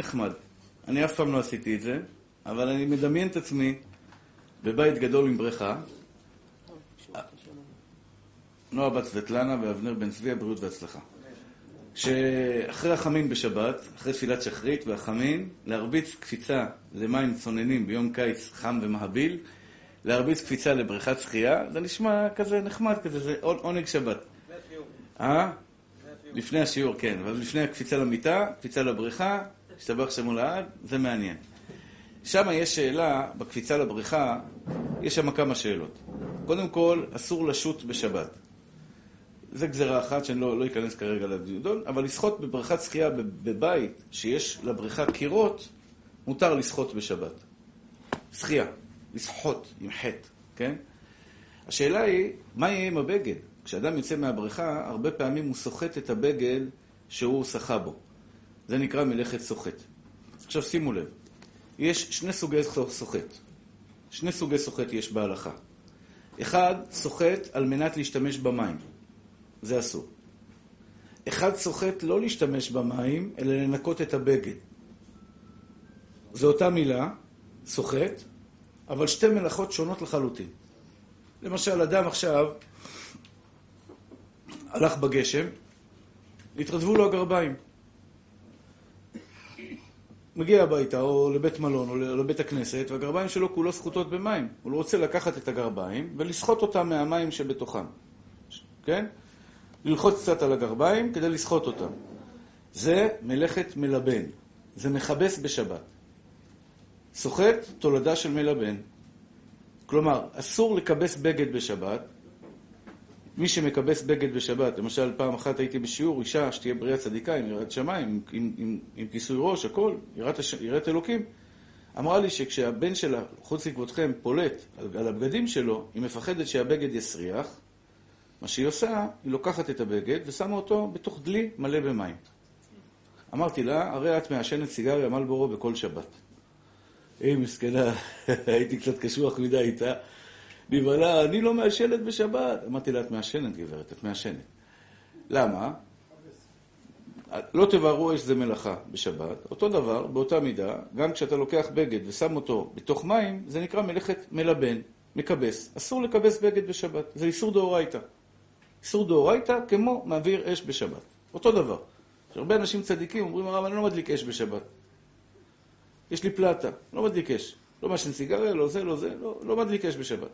נחמד. אני אף פעם לא עשיתי את זה, אבל אני מדמיין את עצמי בבית גדול עם בריכה. נועה בת סבטלנה ואבנר בן צבי, הבריאות והצלחה. שאחרי החמין בשבת, אחרי תפילת שחרית והחמין, להרביץ קפיצה למים צוננים ביום קיץ חם ומהביל, להרביץ קפיצה לבריכת שחייה, זה נשמע כזה נחמד, כזה, זה עונג שבת. לפני השיעור. לפני השיעור, כן. אבל לפני הקפיצה למיטה, קפיצה לבריכה, השתבח שמו לעד, זה מעניין. שם יש שאלה, בקפיצה לבריכה, יש שם כמה שאלות. קודם כל, אסור לשוט בשבת. זה גזרה אחת שאני לא אכנס כרגע לדיודון, אבל לשחות בבריכת שחייה בבית שיש לבריכה קירות, מותר לשחות בשבת. שחייה, לשחות עם חטא, כן? השאלה היא, מה יהיה עם הבגד? כשאדם יוצא מהבריכה, הרבה פעמים הוא סוחט את הבגד שהוא שחה בו. זה נקרא מלאכת סוחט. עכשיו שימו לב, יש שני סוגי סוחט. שני סוגי סוחט יש בהלכה. אחד, סוחט על מנת להשתמש במים. זה אסור. אחד סוחט לא להשתמש במים, אלא לנקות את הבגד. זו אותה מילה, סוחט, אבל שתי מלאכות שונות לחלוטין. למשל, אדם עכשיו הלך בגשם, התרדבו לו הגרביים. מגיע הביתה, או לבית מלון, או לבית הכנסת, והגרביים שלו כולו סחוטות במים. הוא רוצה לקחת את הגרביים ולסחוט אותם מהמים שבתוכם. כן? ללחוץ קצת על הגרביים כדי לסחוט אותם. זה מלאכת מלבן. זה מכבס בשבת. סוחט תולדה של מלבן. כלומר, אסור לקבס בגד בשבת. מי שמקבס בגד בשבת, למשל פעם אחת הייתי בשיעור, אישה שתהיה בריאה צדיקה, עם יראת שמיים, עם כיסוי ראש, הכל, יראת אלוקים. אמרה לי שכשהבן שלה, חוץ עקבותכם, פולט על הבגדים שלו, היא מפחדת שהבגד יסריח. מה שהיא עושה, היא לוקחת את הבגד ושמה אותו בתוך דלי מלא במים. אמרתי לה, הרי את מעשנת סיגריה מלבורו בכל שבת. היא מסכנה, הייתי קצת קשוח מדי איתה. נבעלה, אני לא מעשנת בשבת. אמרתי לה, את מעשנת גברת, את מעשנת. למה? לא תבערו אש זה מלאכה בשבת. אותו דבר, באותה מידה, גם כשאתה לוקח בגד ושם אותו בתוך מים, זה נקרא מלאכת מלבן, מקבס. אסור לקבס בגד בשבת. זה איסור דאורייתא. איסור דאורייתא כמו מעביר אש בשבת. אותו דבר. הרבה אנשים צדיקים אומרים, הרב, אני לא מדליק אש בשבת. יש לי פלטה, לא מדליק אש. לא משנה סיגריה, לא זה, לא זה, לא מדליק אש בשבת.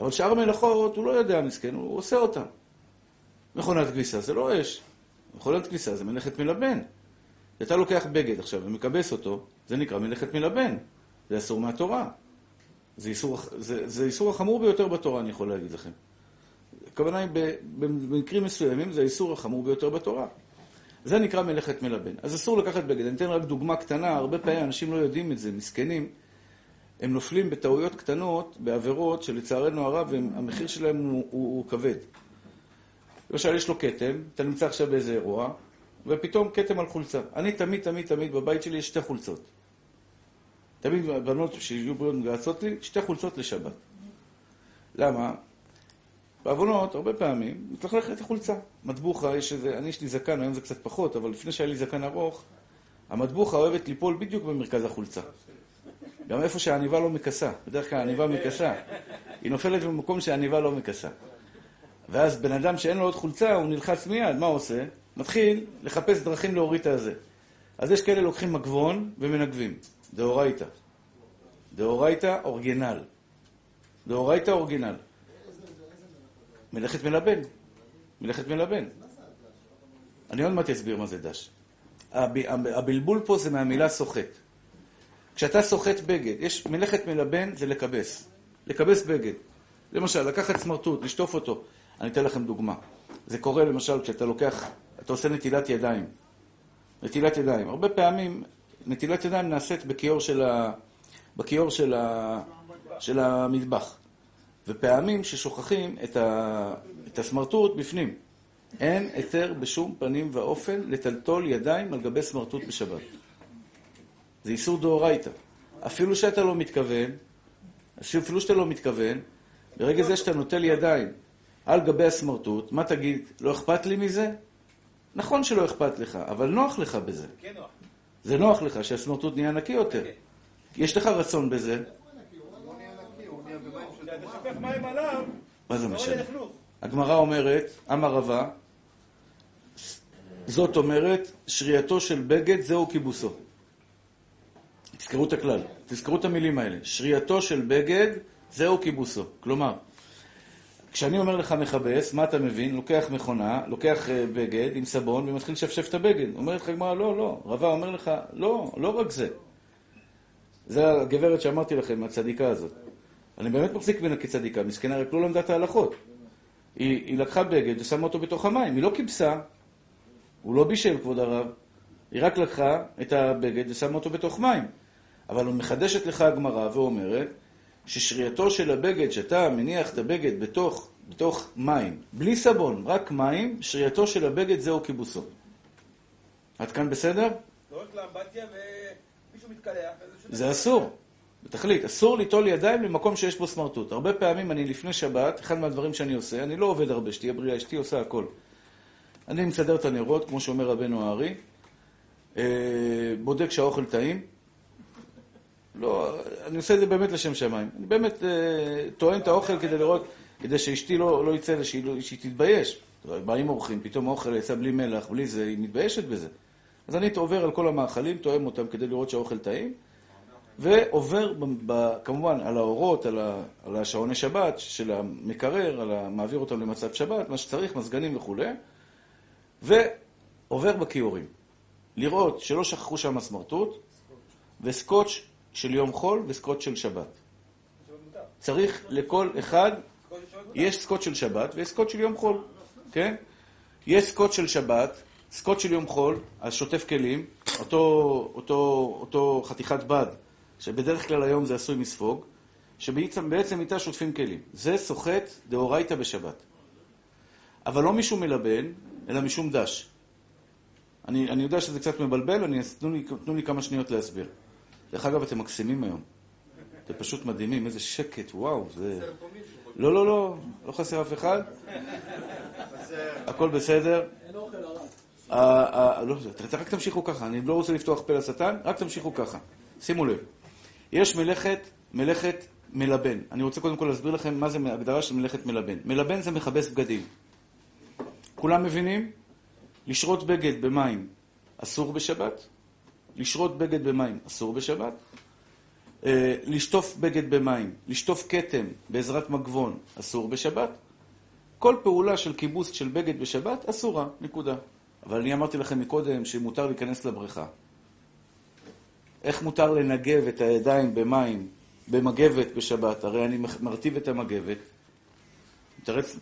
אבל שאר המלאכות הוא לא יודע מסכן, הוא עושה אותם. מכונת כביסה זה לא אש. מכונת כביסה זה מלאכת מלבן. אתה לוקח בגד עכשיו ומקבס אותו, זה נקרא מלאכת מלבן. זה אסור מהתורה. זה איסור החמור ביותר בתורה, אני יכול להגיד לכם. הכוונה היא במקרים מסוימים, זה האיסור החמור ביותר בתורה. זה נקרא מלאכת מלבן. אז אסור לקחת בגד. אני אתן רק דוגמה קטנה, הרבה פעמים אנשים לא יודעים את זה, מסכנים. הם נופלים בטעויות קטנות, בעבירות שלצערנו הרב, המחיר שלהם הוא כבד. למשל, יש לו קטם, אתה נמצא עכשיו באיזה אירוע, ופתאום קטם על חולצה. אני תמיד, תמיד, תמיד, בבית שלי יש שתי חולצות. תמיד בנות שיהיו בריאות מגרצות לי, שתי חולצות לשבת. למה? בעוונות, הרבה פעמים, מתלכלך את החולצה. מטבוחה, יש לי זקן, היום זה קצת פחות, אבל לפני שהיה לי זקן ארוך, המטבוחה אוהבת ליפול בדיוק במרכז החולצה. גם איפה שהעניבה לא מכסה. בדרך כלל העניבה מכסה. היא נופלת במקום שהעניבה לא מכסה. ואז בן אדם שאין לו עוד חולצה, הוא נלחץ מיד, מה הוא עושה? מתחיל לחפש דרכים להוריד את הזה. אז יש כאלה לוקחים מגבון ומנגבים. דאורייתא. דאורייתא אורגינל. דאורייתא אורגינל. מלאכת מלבן. מלאכת מלבן. אני עוד מעט אסביר מה זה דש. הבלבול פה זה מהמילה סוחט. כשאתה סוחט בגד, יש מלאכת מלבן, זה לקבס. לקבס בגד. למשל, לקחת סמרטוט, לשטוף אותו. אני אתן לכם דוגמה. זה קורה למשל כשאתה לוקח, אתה עושה נטילת ידיים. נטילת ידיים. הרבה פעמים נטילת ידיים נעשית בכיור של המטבח. ופעמים ששוכחים את הסמרטוט בפנים. אין היתר בשום פנים ואופן לטלטול ידיים על גבי סמרטוט בשבת. זה איסור דאורייתא. אפילו שאתה לא מתכוון, ברגע זה שאתה נוטל ידיים על גבי הסמרטוט, מה תגיד? לא אכפת לי מזה? נכון שלא אכפת לך, אבל נוח לך בזה. כן נוח. זה נוח לך שהסמרטוט נהיה נקי יותר. יש לך רצון בזה? הוא נהיה נקי, הוא נהיה במים של תורה. אתה שפך מים עליו, מה זה משנה? הגמרא אומרת, אמר רבא, זאת אומרת, שריעתו של בגד זהו כיבוסו. תזכרו את הכלל, תזכרו את המילים האלה. שריעתו של בגד זהו כיבוסו. כלומר, כשאני אומר לך מכבס, מה אתה מבין? לוקח מכונה, לוקח בגד עם סבון ומתחיל לשפשף את הבגד. אומרת לך הגמרא, לא, לא. רבא אומר לך, לא, לא רק זה. זה הגברת שאמרתי לכם, הצדיקה הזאת. אני באמת מחזיק בין כצדיקה, מסכנה רק לא למדה את ההלכות. היא לקחה בגד ושמה אותו בתוך המים, היא לא קיבסה, הוא לא בישל כבוד הרב, היא רק לקחה את הבגד ושמה אותו בתוך מים. אבל הוא מחדשת לך הגמרא ואומרת, ששריעתו של הבגד, שאתה מניח את הבגד בתוך מים, בלי סבון, רק מים, שריעתו של הבגד זהו כיבוסו. עד כאן בסדר? לא רק לאמבטיה ומישהו מתקלח. זה אסור. בתכלית, אסור ליטול ידיים למקום שיש בו סמרטוט. הרבה פעמים אני לפני שבת, אחד מהדברים שאני עושה, אני לא עובד הרבה, שתהיה בריאה, אשתי עושה הכל. אני מסדר את הנרות, כמו שאומר רבנו הארי, בודק שהאוכל טעים, לא, אני עושה את זה באמת לשם שמיים. אני באמת טוען את האוכל כדי לראות, כדי שאשתי לא יצא לה, שהיא תתבייש. באים אורחים, פתאום האוכל יצא בלי מלח, בלי זה, היא מתביישת בזה. אז אני עובר על כל המאכלים, טועם אותם כדי לראות שהאוכל טעים, ועובר כמובן על האורות, על השעוני שבת של המקרר, מעביר אותם למצב שבת, מה שצריך, מזגנים וכו'. ועובר בכיורים. לראות שלא שכחו שם סמרטוט, וסקוטש של יום חול וסקוט של שבת. צריך לכל אחד, יש סקוט של שבת ויש סקוט של יום חול. כן? יש סקוט של שבת, סקוט של יום חול, אז שוטף כלים, אותו חתיכת בד, שבדרך כלל היום זה עשוי מספוג, שבעצם איתה שוטפים כלים. זה סוחט דאורייתא בשבת. אבל לא משום מלבן, אלא משום דש. אני יודע שזה קצת מבלבל, תנו לי כמה שניות להסביר. דרך אגב, אתם מקסימים היום. אתם פשוט מדהימים, איזה שקט, וואו. לא, לא, לא, לא חסר אף אחד. הכל בסדר. אין אוכל הרב. לא, רק תמשיכו ככה, אני לא רוצה לפתוח פה לשטן, רק תמשיכו ככה. שימו לב. יש מלאכת מלבן. אני רוצה קודם כל להסביר לכם מה זה ההגדרה של מלאכת מלבן. מלבן זה מכבס בגדים. כולם מבינים? לשרות בגד במים אסור בשבת. לשרות בגד במים אסור בשבת, לשטוף בגד במים, לשטוף כתם בעזרת מגבון אסור בשבת, כל פעולה של כיבוס של בגד בשבת אסורה, נקודה. אבל אני אמרתי לכם מקודם שמותר להיכנס לבריכה. איך מותר לנגב את הידיים במים, במגבת בשבת? הרי אני מרטיב את המגבת.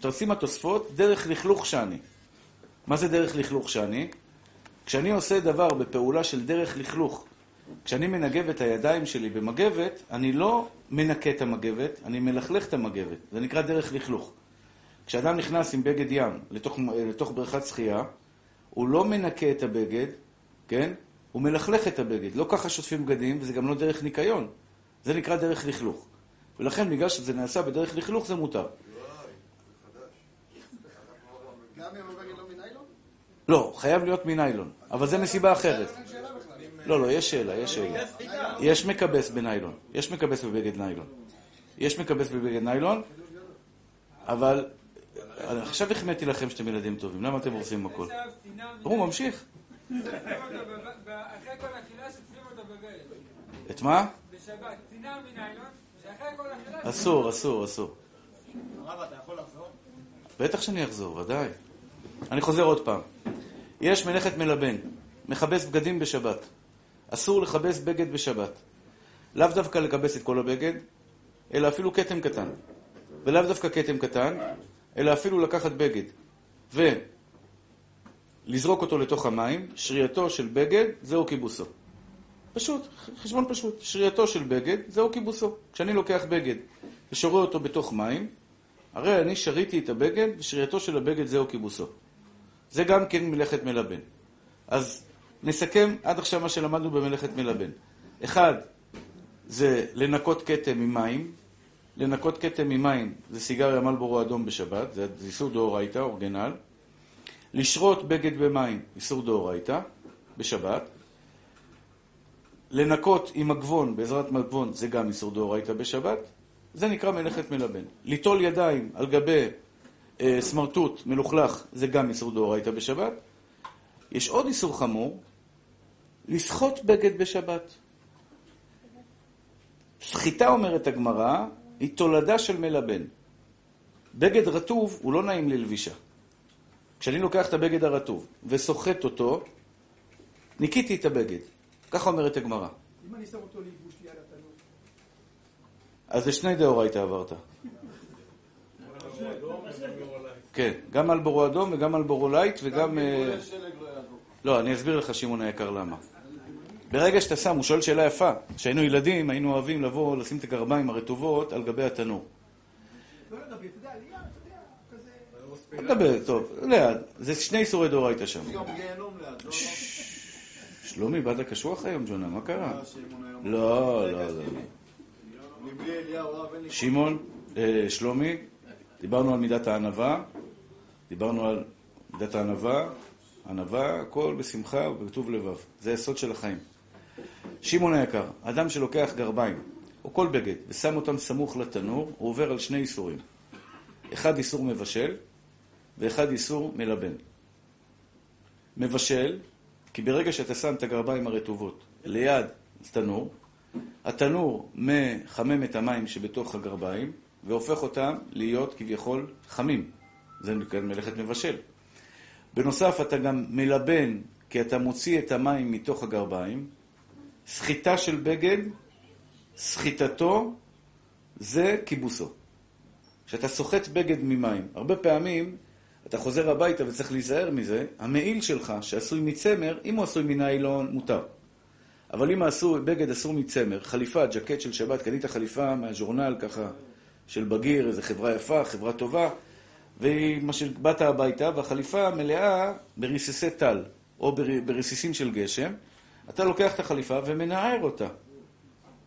תרשים התוספות, דרך לכלוך שאני. מה זה דרך לכלוך שאני? כשאני עושה דבר בפעולה של דרך לכלוך, כשאני מנגב את הידיים שלי במגבת, אני לא מנקה את המגבת, אני מלכלך את המגבת. זה נקרא דרך לכלוך. כשאדם נכנס עם בגד ים לתוך בריכת שחייה, הוא לא מנקה את הבגד, כן? הוא מלכלך את הבגד. לא ככה שוטפים בגדים, וזה גם לא דרך ניקיון. זה נקרא דרך לכלוך. ולכן בגלל שזה נעשה בדרך לכלוך, זה מותר. לא, חייב להיות מניילון, אבל זה מסיבה אחרת. לא, לא, יש שאלה, יש שאלה. יש מקבס בניילון, יש מקבס בבגד ניילון. יש מקבס בבגד ניילון, אבל עכשיו החמאתי לכם שאתם ילדים טובים, למה אתם עושים הכל? הוא ממשיך. אחרי כל אכילה שצריכים אותה בבגד. את מה? בשבת, צינר מניילון, שאחרי כל אכילה... אסור, אסור, אסור. רב, אתה יכול לחזור? בטח שאני אחזור, ודאי. אני חוזר עוד פעם. יש מלאכת מלבן, מכבס בגדים בשבת. אסור לכבס בגד בשבת. לאו דווקא לכבס את כל הבגד, אלא אפילו כתם קטן. ולאו דווקא כתם קטן, אלא אפילו לקחת בגד. ולזרוק אותו לתוך המים, שריעתו של בגד, זהו כיבוסו. פשוט, חשבון פשוט. שריעתו של בגד, זהו כיבוסו. כשאני לוקח בגד ושורא אותו בתוך מים, הרי אני שריתי את הבגד, ושריעתו של הבגד זהו כיבוסו. זה גם כן מלאכת מלבן. אז נסכם עד עכשיו מה שלמדנו במלאכת מלבן. אחד, זה לנקות כתם ממים. לנקות כתם ממים זה סיגריה מלבורו אדום בשבת, זה איסור דאורייתא, אורגינל. לשרות בגד במים, איסור דאורייתא, בשבת. לנקות עם מגבון, בעזרת מגבון, זה גם איסור דאורייתא בשבת, זה נקרא מלאכת מלבן. ליטול ידיים על גבי סמרטוט מלוכלך, זה גם איסור דאורייתא בשבת. יש עוד איסור חמור, לסחוט בגד בשבת. סחיטה, אומרת הגמרא, היא תולדה של מלבן. בגד רטוב הוא לא נעים ללבישה. כשאני לוקח את הבגד הרטוב וסוחט אותו, ניקיתי את הבגד. ככה אומרת הגמרא. אם אני שם אותו ליבוש לי על התנור? אז לשני דאורייתא עברת. כן, גם על בורו אדום וגם על בורו לייט וגם... לא, אני אסביר לך, שמעון היקר, למה. ברגע שאתה שם, הוא שואל שאלה יפה. כשהיינו ילדים, היינו אוהבים לבוא, לשים את הגרביים הרטובות על גבי התנור. לא לדבר, תדע, עלייה, תדע, כזה... תדבר, טוב, ליד. זה שני איסורי דאורייתא שם. יום גיהנום ליד, לא? שלומי, באת הקשוח היום, ג'ונה, מה קרה? לא, לא, לא. שמעון, שלומי, דיברנו על מידת הענווה, ענווה, הכל בשמחה ובטוב לבב. זה היסוד של החיים. שמעון היקר, אדם שלוקח גרביים, או כל בגד, ושם אותם סמוך לתנור, הוא עובר על שני איסורים. אחד איסור מבשל, ואחד איסור מלבן. מבשל, כי ברגע שאתה שם את הגרביים הרטובות ליד תנור, התנור מחמם את המים שבתוך הגרביים, והופך אותם להיות כביכול חמים. זה מלאכת מבשל. בנוסף, אתה גם מלבן, כי אתה מוציא את המים מתוך הגרביים. סחיטה של בגד, סחיטתו, זה כיבוסו. כשאתה סוחט בגד ממים, הרבה פעמים אתה חוזר הביתה וצריך להיזהר מזה. המעיל שלך, שעשוי מצמר, אם הוא עשוי מניילון, מותר. אבל אם בגד עשוי מצמר, חליפה, ג'קט של שבת, קנית חליפה מהז'ורנל ככה, של בגיר, איזו חברה יפה, חברה טובה, ומה שבאת הביתה, והחליפה מלאה ברסיסי טל, או ברסיסים של גשם, אתה לוקח את החליפה ומנער אותה.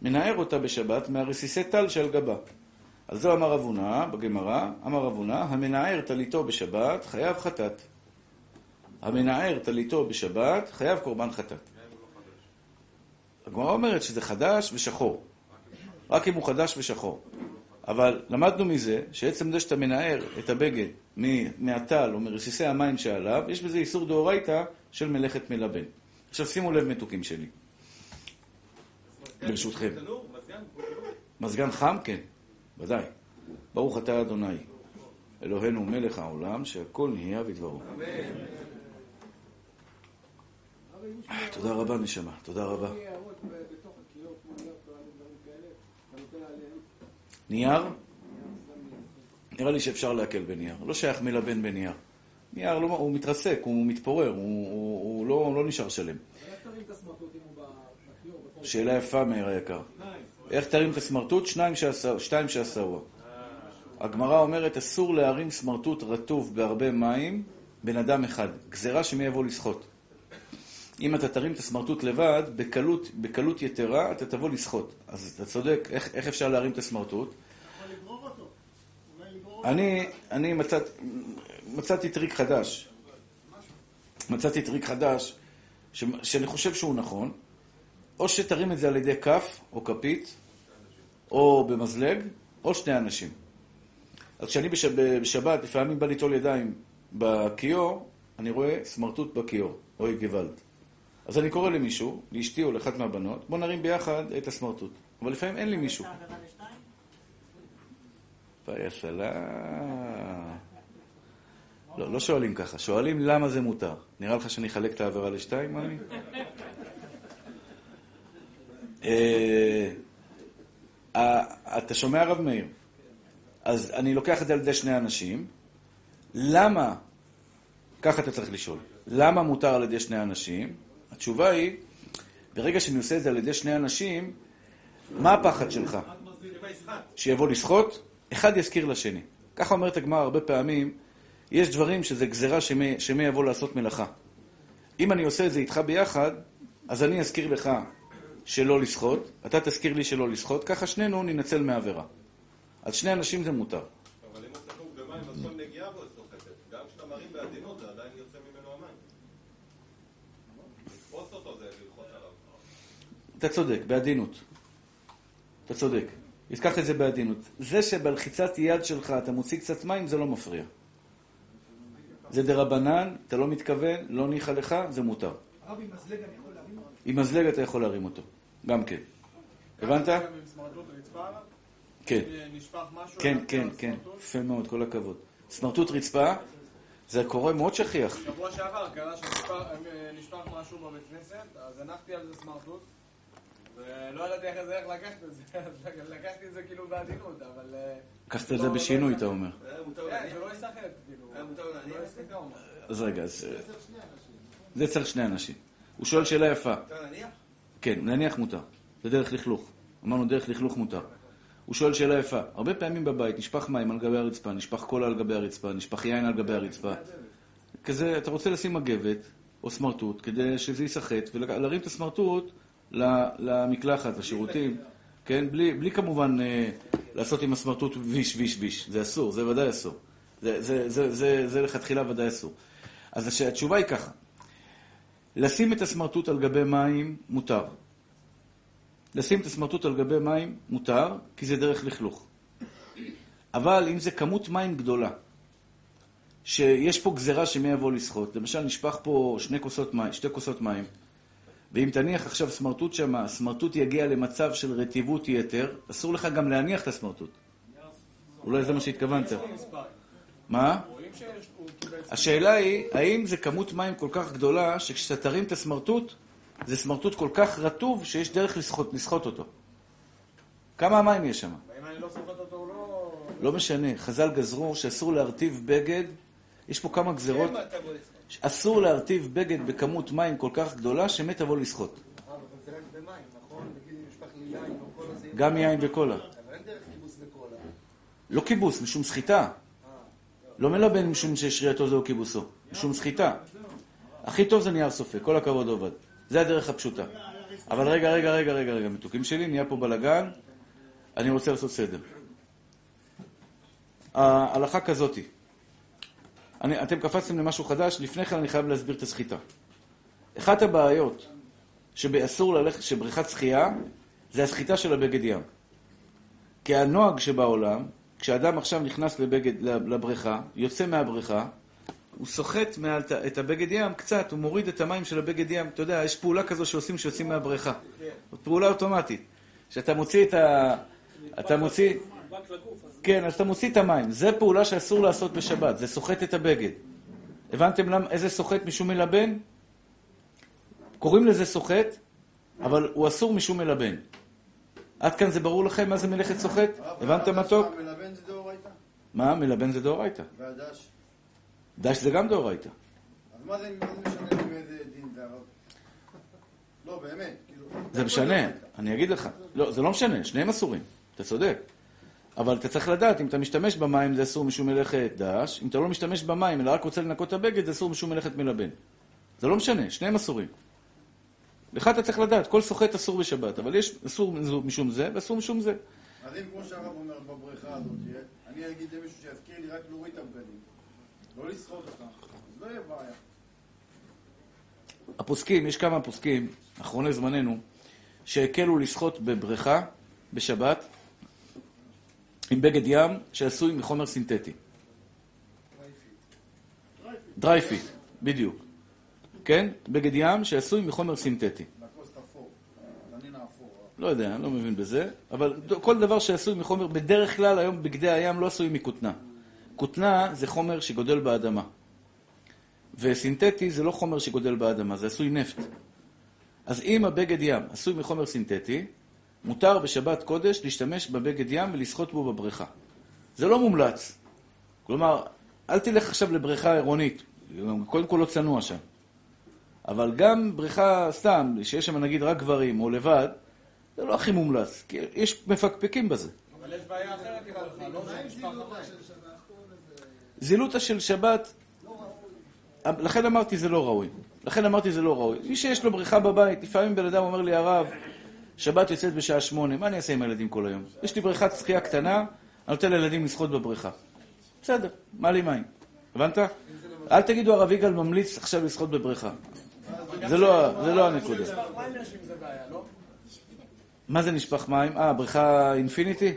מנער אותה בשבת מהרסיסי טל שעל גבה. על זו אמר רב הונא, בגמרא, אמר רב הונא, המנער טליתו בשבת חייב חטאת. המנער טליתו בשבת חייב קורבן חטאת. הגמרא אומרת שזה חדש ושחור. רק אם הוא חדש ושחור. אבל למדנו מזה שעצם זה שאתה מנער את הבגד מהטל או מרסיסי המים שעליו, יש בזה איסור דאורייתא של מלאכת מלבן. עכשיו שימו לב, מתוקים שלי. ברשותכם. מזגן חם? כן, ודאי. ברוך אתה אדוני, אלוהינו מלך העולם, שהכל נהיה בדברו. אמן. תודה רבה, נשמה. תודה רבה. נייר? נראה לי שאפשר להקל בנייר. לא שייך מלבן בנייר. נייר הוא מתרסק, הוא מתפורר, הוא לא נשאר שלם. שאלה יפה, מאיר היקר. איך תרים את הסמרטוט? שניים שעשהו. הגמרא אומרת, אסור להרים סמרטוט רטוב בהרבה מים, בן אדם אחד. גזירה שמי יבוא לסחוט. אם אתה תרים את הסמרטוט לבד, בקלות יתרה אתה תבוא לסחוט. אז אתה צודק, איך אפשר להרים את הסמרטוט? אבל לגרור אותו. אני מצאתי טריק חדש. מצאתי טריק חדש, שאני חושב שהוא נכון. או שתרים את זה על ידי כף או כפית, או במזלג, או שני אנשים. אז כשאני בשבת, לפעמים בא ליטול ידיים בכיור, אני רואה סמרטוט בכיור, או גוואלד. אז אני קורא למישהו, לאשתי או לאחת מהבנות, בוא נרים ביחד את הסמרטוט. אבל לפעמים אין לי מישהו. פיה סלאם. לא שואלים ככה, שואלים למה זה מותר. נראה לך שאני חלק את העבירה לשתיים, מה אני? אתה שומע, הרב מאיר? אז אני לוקח את זה על ידי שני אנשים. למה? ככה אתה צריך לשאול. למה מותר על ידי שני אנשים? התשובה היא, ברגע שאני עושה את זה על ידי שני אנשים, מה הפחד שלך? שיבוא לסחוט, אחד יזכיר לשני. ככה אומרת הגמרא הרבה פעמים, יש דברים שזה גזירה שמי יבוא לעשות מלאכה. אם אני עושה את זה איתך ביחד, אז אני אזכיר לך שלא לסחוט, אתה תזכיר לי שלא לסחוט, ככה שנינו ננצל מהעבירה. אז שני אנשים זה מותר. אבל אם הוא סחוק במים, אז כל נגיעה בו סוחטת. גם כשאתה מרים בעדינות, זה עדיין יוצא ממנו המים. אתה צודק, בעדינות. אתה צודק. יתקח את זה בעדינות. זה שבלחיצת יד שלך אתה מוציא קצת מים, זה לא מפריע. זה דרבנן, אתה לא מתכוון, לא ניחה לך, זה מותר. הרב, עם מזלג אני יכול להרים אותו? עם מזלג אתה יכול להרים אותו. גם כן. הבנת? גם עם סמרטוט רצפה עליו? כן. נשפך משהו? כן, כן, כן. יפה מאוד, כל הכבוד. סמרטוט רצפה, זה קורה מאוד שכיח. שבוע שעבר, קרה שנשפך משהו בבית כנסת, אז הנחתי על זה סמרטוט, ולא ידעתי איך לקחת את זה. לקחתי את זה כאילו בעדינות, אבל... לקחת את זה בשינוי, אתה אומר. כן, שלא יסחט, כאילו. אז רגע, אז... זה צריך שני אנשים. הוא שואל שאלה יפה. אתה נניח? כן, נניח מותר. זה דרך לכלוך. אמרנו, דרך לכלוך מותר. הוא שואל שאלה יפה. הרבה פעמים בבית נשפך מים על גבי הרצפה, נשפך קולה על גבי הרצפה, נשפך יין על גבי הרצפה. כזה, אתה רוצה לשים מגבת או סמרטוט כדי שזה ייסחט, ולהרים את הסמרטוט למקלחת, לשירותים. כן, בלי כמובן לעשות עם הסמרטוט ויש, ויש, ויש. זה אסור, זה ודאי אסור. זה לכתחילה ודאי אסור. אז התשובה היא ככה. לשים את הסמרטוט על גבי מים מותר. לשים את הסמרטוט על גבי מים מותר, כי זה דרך לכלוך. אבל אם זה כמות מים גדולה, שיש פה גזרה שמי יבוא לסחוט, למשל נשפך פה שתי כוסות מים, ואם תניח עכשיו סמרטוט שם, הסמרטוט יגיע למצב של רטיבות יתר, אסור לך גם להניח את הסמרטוט. אולי זה מה שהתכוונת. מה? השאלה היא, האם זה כמות מים כל כך גדולה, שכשאתה תרים את הסמרטוט, זה סמרטוט כל כך רטוב, שיש דרך לסחוט אותו. כמה המים יש שם? אם אני לא סוחט אותו, הוא לא... לא משנה. חז"ל גזרו שאסור להרטיב בגד. יש פה כמה גזרות. אסור להרטיב בגד בכמות מים כל כך גדולה, שמת תבוא לסחוט. אבל זה רק במים, נכון? נגיד אם נשפך לי יין או קולה זה... גם יין וקולה. אבל אין דרך כיבוס וקולה. לא כיבוס, משום סחיטה. לא מלבן משום ששריעתו זהו כיבוסו. משום סחיטה. הכי טוב זה נייר סופי. כל הכבוד עובד. זה הדרך הפשוטה. אבל רגע, רגע, רגע, רגע, רגע. מתוקים שלי, נהיה פה בלגן. אני רוצה לעשות סדר. ההלכה כזאת. אתם קפצתם למשהו חדש, לפני כן אני חייב להסביר את הסחיטה. אחת הבעיות שבאסור ללכת, שבריכת שחייה, זה הסחיטה של הבגד ים. כי הנוהג שבעולם, כשאדם עכשיו נכנס לבריכה, יוצא מהבריכה, הוא סוחט את הבגד ים קצת, הוא מוריד את המים של הבגד ים. אתה יודע, יש פעולה כזו שעושים שיוצאים מהבריכה. פעולה אוטומטית. שאתה מוציא את ה... אתה מוציא... כן, אז אתה מוציא את המים. זה פעולה שאסור לעשות בשבת. זה סוחט את הבגד. הבנתם למה? איזה סוחט משום מלבן? קוראים לזה סוחט, אבל הוא אסור משום מלבן. עד כאן זה ברור לכם מה זה מלאכת סוחט? הבנתם מתוק? מלבן זה דאורייתא. מה? מלבן זה דאורייתא. והדש? דש זה גם דאורייתא. אז מה זה משנה מאיזה דין זה? לא, באמת. זה משנה, אני אגיד לך. לא, זה לא משנה, שניהם אסורים. אתה צודק. אבל אתה צריך לדעת, אם אתה משתמש במים זה אסור משום מלאכת דש, אם אתה לא משתמש במים אלא רק רוצה לנקות את הבגד, זה אסור משום מלאכת מלבן. זה לא משנה, שניהם אסורים. לך אתה צריך לדעת, כל סוחט אסור בשבת, אבל יש אסור משום זה ואסור משום זה. אז אם כמו שהרב אומר בבריכה הזאת, אני אגיד למישהו שיזכיר לי רק להוריד את הבגדים, לא לסחוט אותם, אז לא יהיה בעיה. הפוסקים, יש כמה פוסקים, אחרוני זמננו, שהקלו לסחוט בבריכה בשבת עם בגד ים שעשוי מחומר סינתטי. דרייפיט, בדיוק. כן? בגד ים שעשוי מחומר סינתטי. לא יודע, אני לא מבין בזה, אבל כל דבר שעשוי מחומר, בדרך כלל היום בגדי הים לא עשוי מכותנה. כותנה זה חומר שגודל באדמה. וסינתטי זה לא חומר שגודל באדמה, זה עשוי נפט. אז אם הבגד ים עשוי מחומר סינתטי, מותר בשבת קודש להשתמש בבגד ים ולסחוט בו בבריכה. זה לא מומלץ. כלומר, אל תלך עכשיו לבריכה עירונית. קודם כל לא צנוע שם. אבל גם בריכה סתם, שיש שם נגיד רק גברים או לבד, זה לא הכי מומלץ, כי יש מפקפקים בזה. אבל יש בעיה אחרת, לא זילותה של שבת. זילותה של שבת, לכן אמרתי זה לא ראוי. מי שיש לו בריכה בבית, לפעמים בן אדם אומר לי, הרב, שבת יוצאת בשעה 8, מה אני אעשה עם הילדים כל היום? יש לי בריכת שחייה קטנה, אני נותן לילדים לשחות בבריכה. בסדר, מה לי מים? הבנת? אל תגידו הרב יגאל ממליץ עכשיו לשחות בבריכה. זה לא הנקודה. מה זה נשפך מים? הבריכה אינפיניטי?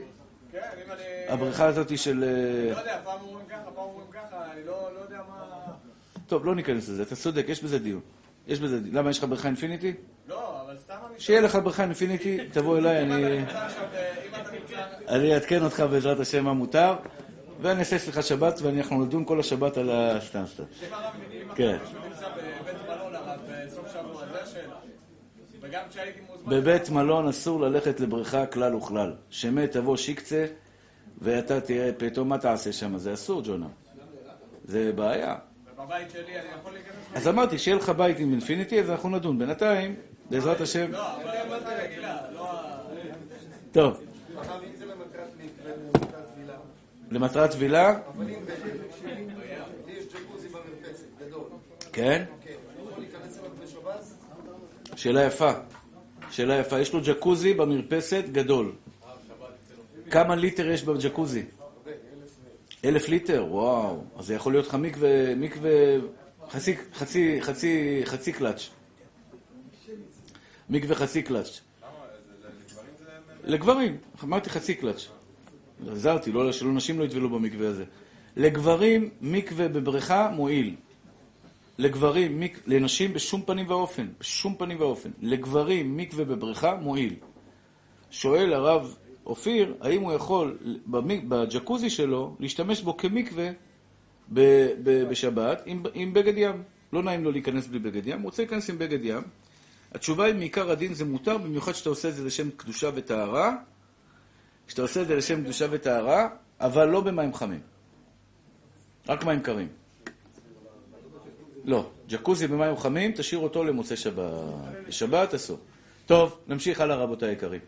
כן, אם אני... הבריכה הזאת של... אני לא יודע, פעם אומרים ככה, פעם אומרים ככה, אני לא יודע מה... טוב, לא ניכנס לזה, אתה צודק, יש בזה דיון. יש בזה דיון. למה, יש לך בריכה אינפיניטי? לא, אבל סתם אני... שיהיה לך בריכה אינפיניטי, תבוא אליי, אני... אני אעדכן אותך בעזרת השם מה מותר, ואני אעשה סליחה שבת, ואנחנו נדון כל השבת על הסתם סתם. כן. בבית מלון אסור ללכת לבריכה כלל וכלל. שמת תבוא שיקצה, ואתה תראה פתאום מה תעשה שם. זה אסור, ג'ונה. זה בעיה. בבית שלי אני יכול להיכנס... אז אמרתי, שיהיה לך בית עם אינפיניטי, אז אנחנו נדון. בינתיים, בעזרת השם... לא, אבל זה מטרת רגילה, לא... טוב. אם זה למטרת וילה. למטרת וילה? אבל אם יש ג'קוזי במרפסת, גדול. כן? שאלה יפה, שאלה יפה. יש לו ג'קוזי במרפסת גדול. כמה ליטר יש בג'קוזי? 1,000 ליטר, וואו. אז זה יכול להיות לך מקווה, חצי קלאץ'. מקווה חצי קלאץ'. לגברים, אמרתי חצי קלאץ'. עזרתי, שלא נשים לא יתבלו במקווה הזה. לגברים, מקווה בבריכה מועיל. לגברים, לנשים בשום פנים ואופן, בשום פנים ואופן. לגברים, מקווה בבריכה, מועיל. שואל הרב אופיר, האם הוא יכול בג'קוזי שלו להשתמש בו כמקווה בשבת עם בגד ים. לא נעים לו להיכנס בלי בגד ים, הוא רוצה להיכנס עם בגד ים. התשובה היא, מעיקר הדין זה מותר, במיוחד שאתה עושה את זה לשם קדושה וטהרה, שאתה עושה את זה לשם קדושה וטהרה, אבל לא במים חמים. רק מים קרים. לא, ג'קוזי במים חמים, תשאיר אותו למוצא שבת אסור. טוב, נמשיך הלאה רבותיי היקרים.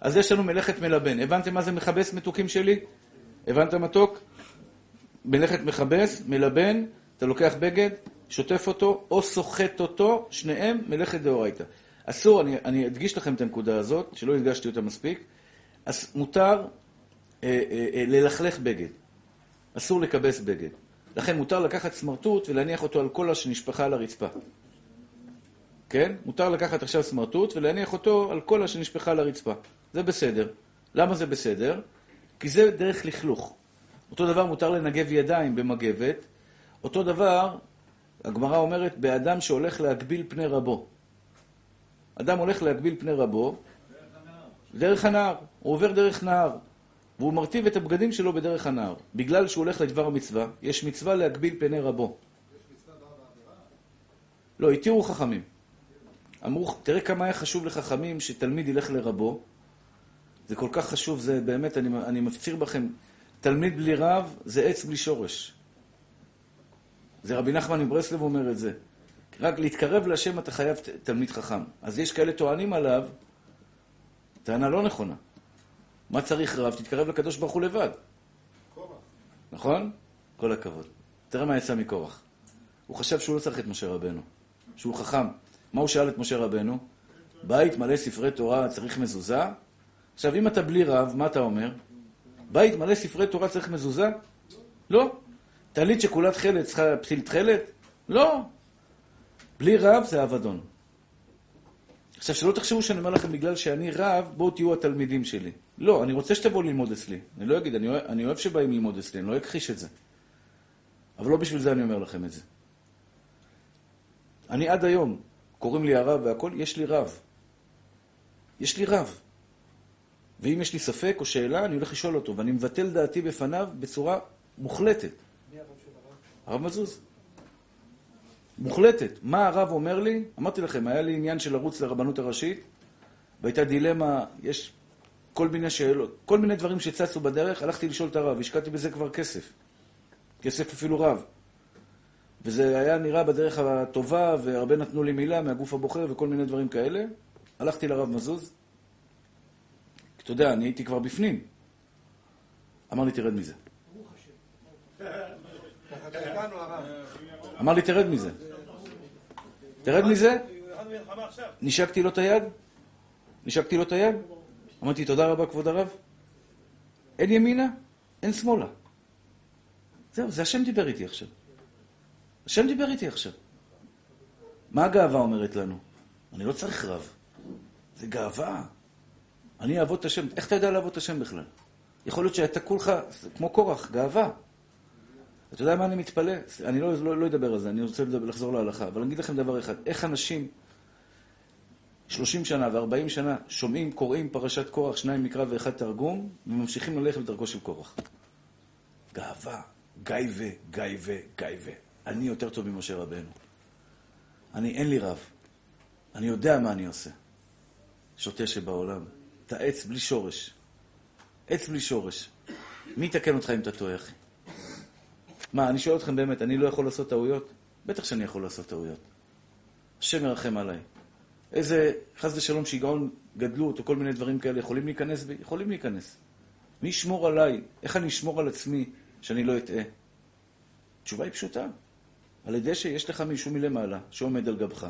אז יש לנו מלאכת מלבן. הבנתם מה זה מכבס מתוקים שלי? הבנת מתוק? מלאכת מכבס, מלבן, אתה לוקח בגד, שוטף אותו או סוחט אותו, שניהם מלאכת דאורייתא. אסור, אני אדגיש לכם את הנקודה הזאת, שלא הדגשתי אותה מספיק. אז מותר ללכלך בגד. אסור לקבס בגד. לכן מותר לקחת סמרטוט ולהניח אותו על כל שנשפכה על הרצפה. כן? מותר לקחת עכשיו סמרטוט ולהניח אותו על כל שנשפכה על הרצפה. זה בסדר. למה זה בסדר? כי זה דרך לכלוך. אותו דבר מותר לנגב ידיים במגבת. אותו דבר, הגמרא אומרת, באדם שהולך להגביל פני רבו. אדם הולך להגביל פני רבו. דרך הנער. הוא עובר דרך נער. והוא מרטיב את הבגדים שלו בדרך הנער. בגלל שהוא הולך לדבר המצווה, יש מצווה להגביל פני רבו. יש מצווה דבר בעבירה? לא, התירו חכמים. אמרו, תראה כמה היה חשוב לחכמים שתלמיד ילך לרבו. זה כל כך חשוב, זה באמת, אני מפציר בכם. תלמיד בלי רב זה עץ בלי שורש. זה רבי נחמן מברסלב אומר את זה. רק להתקרב להשם אתה חייב תלמיד חכם. אז יש כאלה טוענים עליו, טענה לא נכונה. מה צריך רב? תתקרב לקדוש ברוך הוא לבד. קורח. נכון? כל הכבוד. תראה מה יצא מקורח. הוא חשב שהוא לא צריך את משה רבנו. שהוא חכם. מה הוא שאל את משה רבנו? בית מלא ספרי תורה צריך מזוזה? עכשיו, אם אתה בלי רב, מה אתה אומר? בית מלא ספרי תורה צריך מזוזה? לא. תעלית שכולת חלת צריכה פסילת חלת? לא. בלי רב זה אבדון. עכשיו, שלא תחשבו שאני אומר לכם בגלל שאני רב, בואו תהיו התלמידים שלי. לא, אני רוצה שתבואו ללמוד אצלי. אני לא אגיד, אני אוהב שבאים ללמוד אצלי, אני לא אכחיש את זה. אבל לא בשביל זה אני אומר לכם את זה. אני עד היום, קוראים לי הרב והכל, יש לי רב. יש לי רב. ואם יש לי ספק או שאלה, אני הולך לשאול אותו, ואני מבטל דעתי בפניו בצורה מוחלטת. מי הרב של הרב? הרב מזוז. מוחלטת. מה הרב אומר לי? אמרתי לכם, היה לי עניין של ערוץ לרבנות הראשית, והייתה דילמה, יש כל מיני שאלות, כל מיני דברים שצצו בדרך, הלכתי לשאול את הרב, השקעתי בזה כבר כסף. כסף אפילו רב. וזה היה נראה בדרך הטובה, והרבה נתנו לי מילה מהגוף הבוחר וכל מיני דברים כאלה. הלכתי לרב מזוז. אתה יודע, אני הייתי כבר בפנים. אמר לי, תרד מזה. אמר לי, תרד מזה. תרד מזה? נשקתי לו את היד? נשקתי לו את היד? אמרתי, תודה רבה, כבוד הרב. אין ימינה, אין שמאלה. זהו, זה השם דיבר איתי עכשיו. השם דיבר איתי עכשיו. מה הגאווה אומרת לנו? אני לא צריך רב. זה גאווה. אני אעבוד את השם. איך אתה יודע לעבוד את השם בכלל? יכול להיות שאתה כולך, כמו קורח, גאווה. אתה יודע מה אני מתפלא? אני לא אדבר על זה, אני רוצה לחזור להלכה. אבל אני אגיד לכם דבר אחד, איך אנשים 30 שנה ו-40 שנה שומעים, קוראים פרשת קורח, שניים מקרא ואחד תרגום, וממשיכים ללכת בדרכו של קורח. גאווה, גאיבה, גאיבה, גאיבה. אני יותר טוב ממשה רבנו. אין לי רב. אני יודע מה אני עושה. שוטה שבעולם. אתה עץ בלי שורש. עץ בלי שורש. מי יתקן אותך אם אתה טועה, אחי? מה, אני שואל אתכם באמת, אני לא יכול לעשות טעויות? בטח שאני יכול לעשות טעויות. השם מרחם עליי. איזה חס ושלום שיגעון גדלו אותו, כל מיני דברים כאלה, יכולים להיכנס בי? יכולים להיכנס. מי ישמור עליי? איך אני אשמור על עצמי שאני לא אטעה? התשובה היא פשוטה. על ידי שיש לך מישהו מלמעלה שעומד על גבך,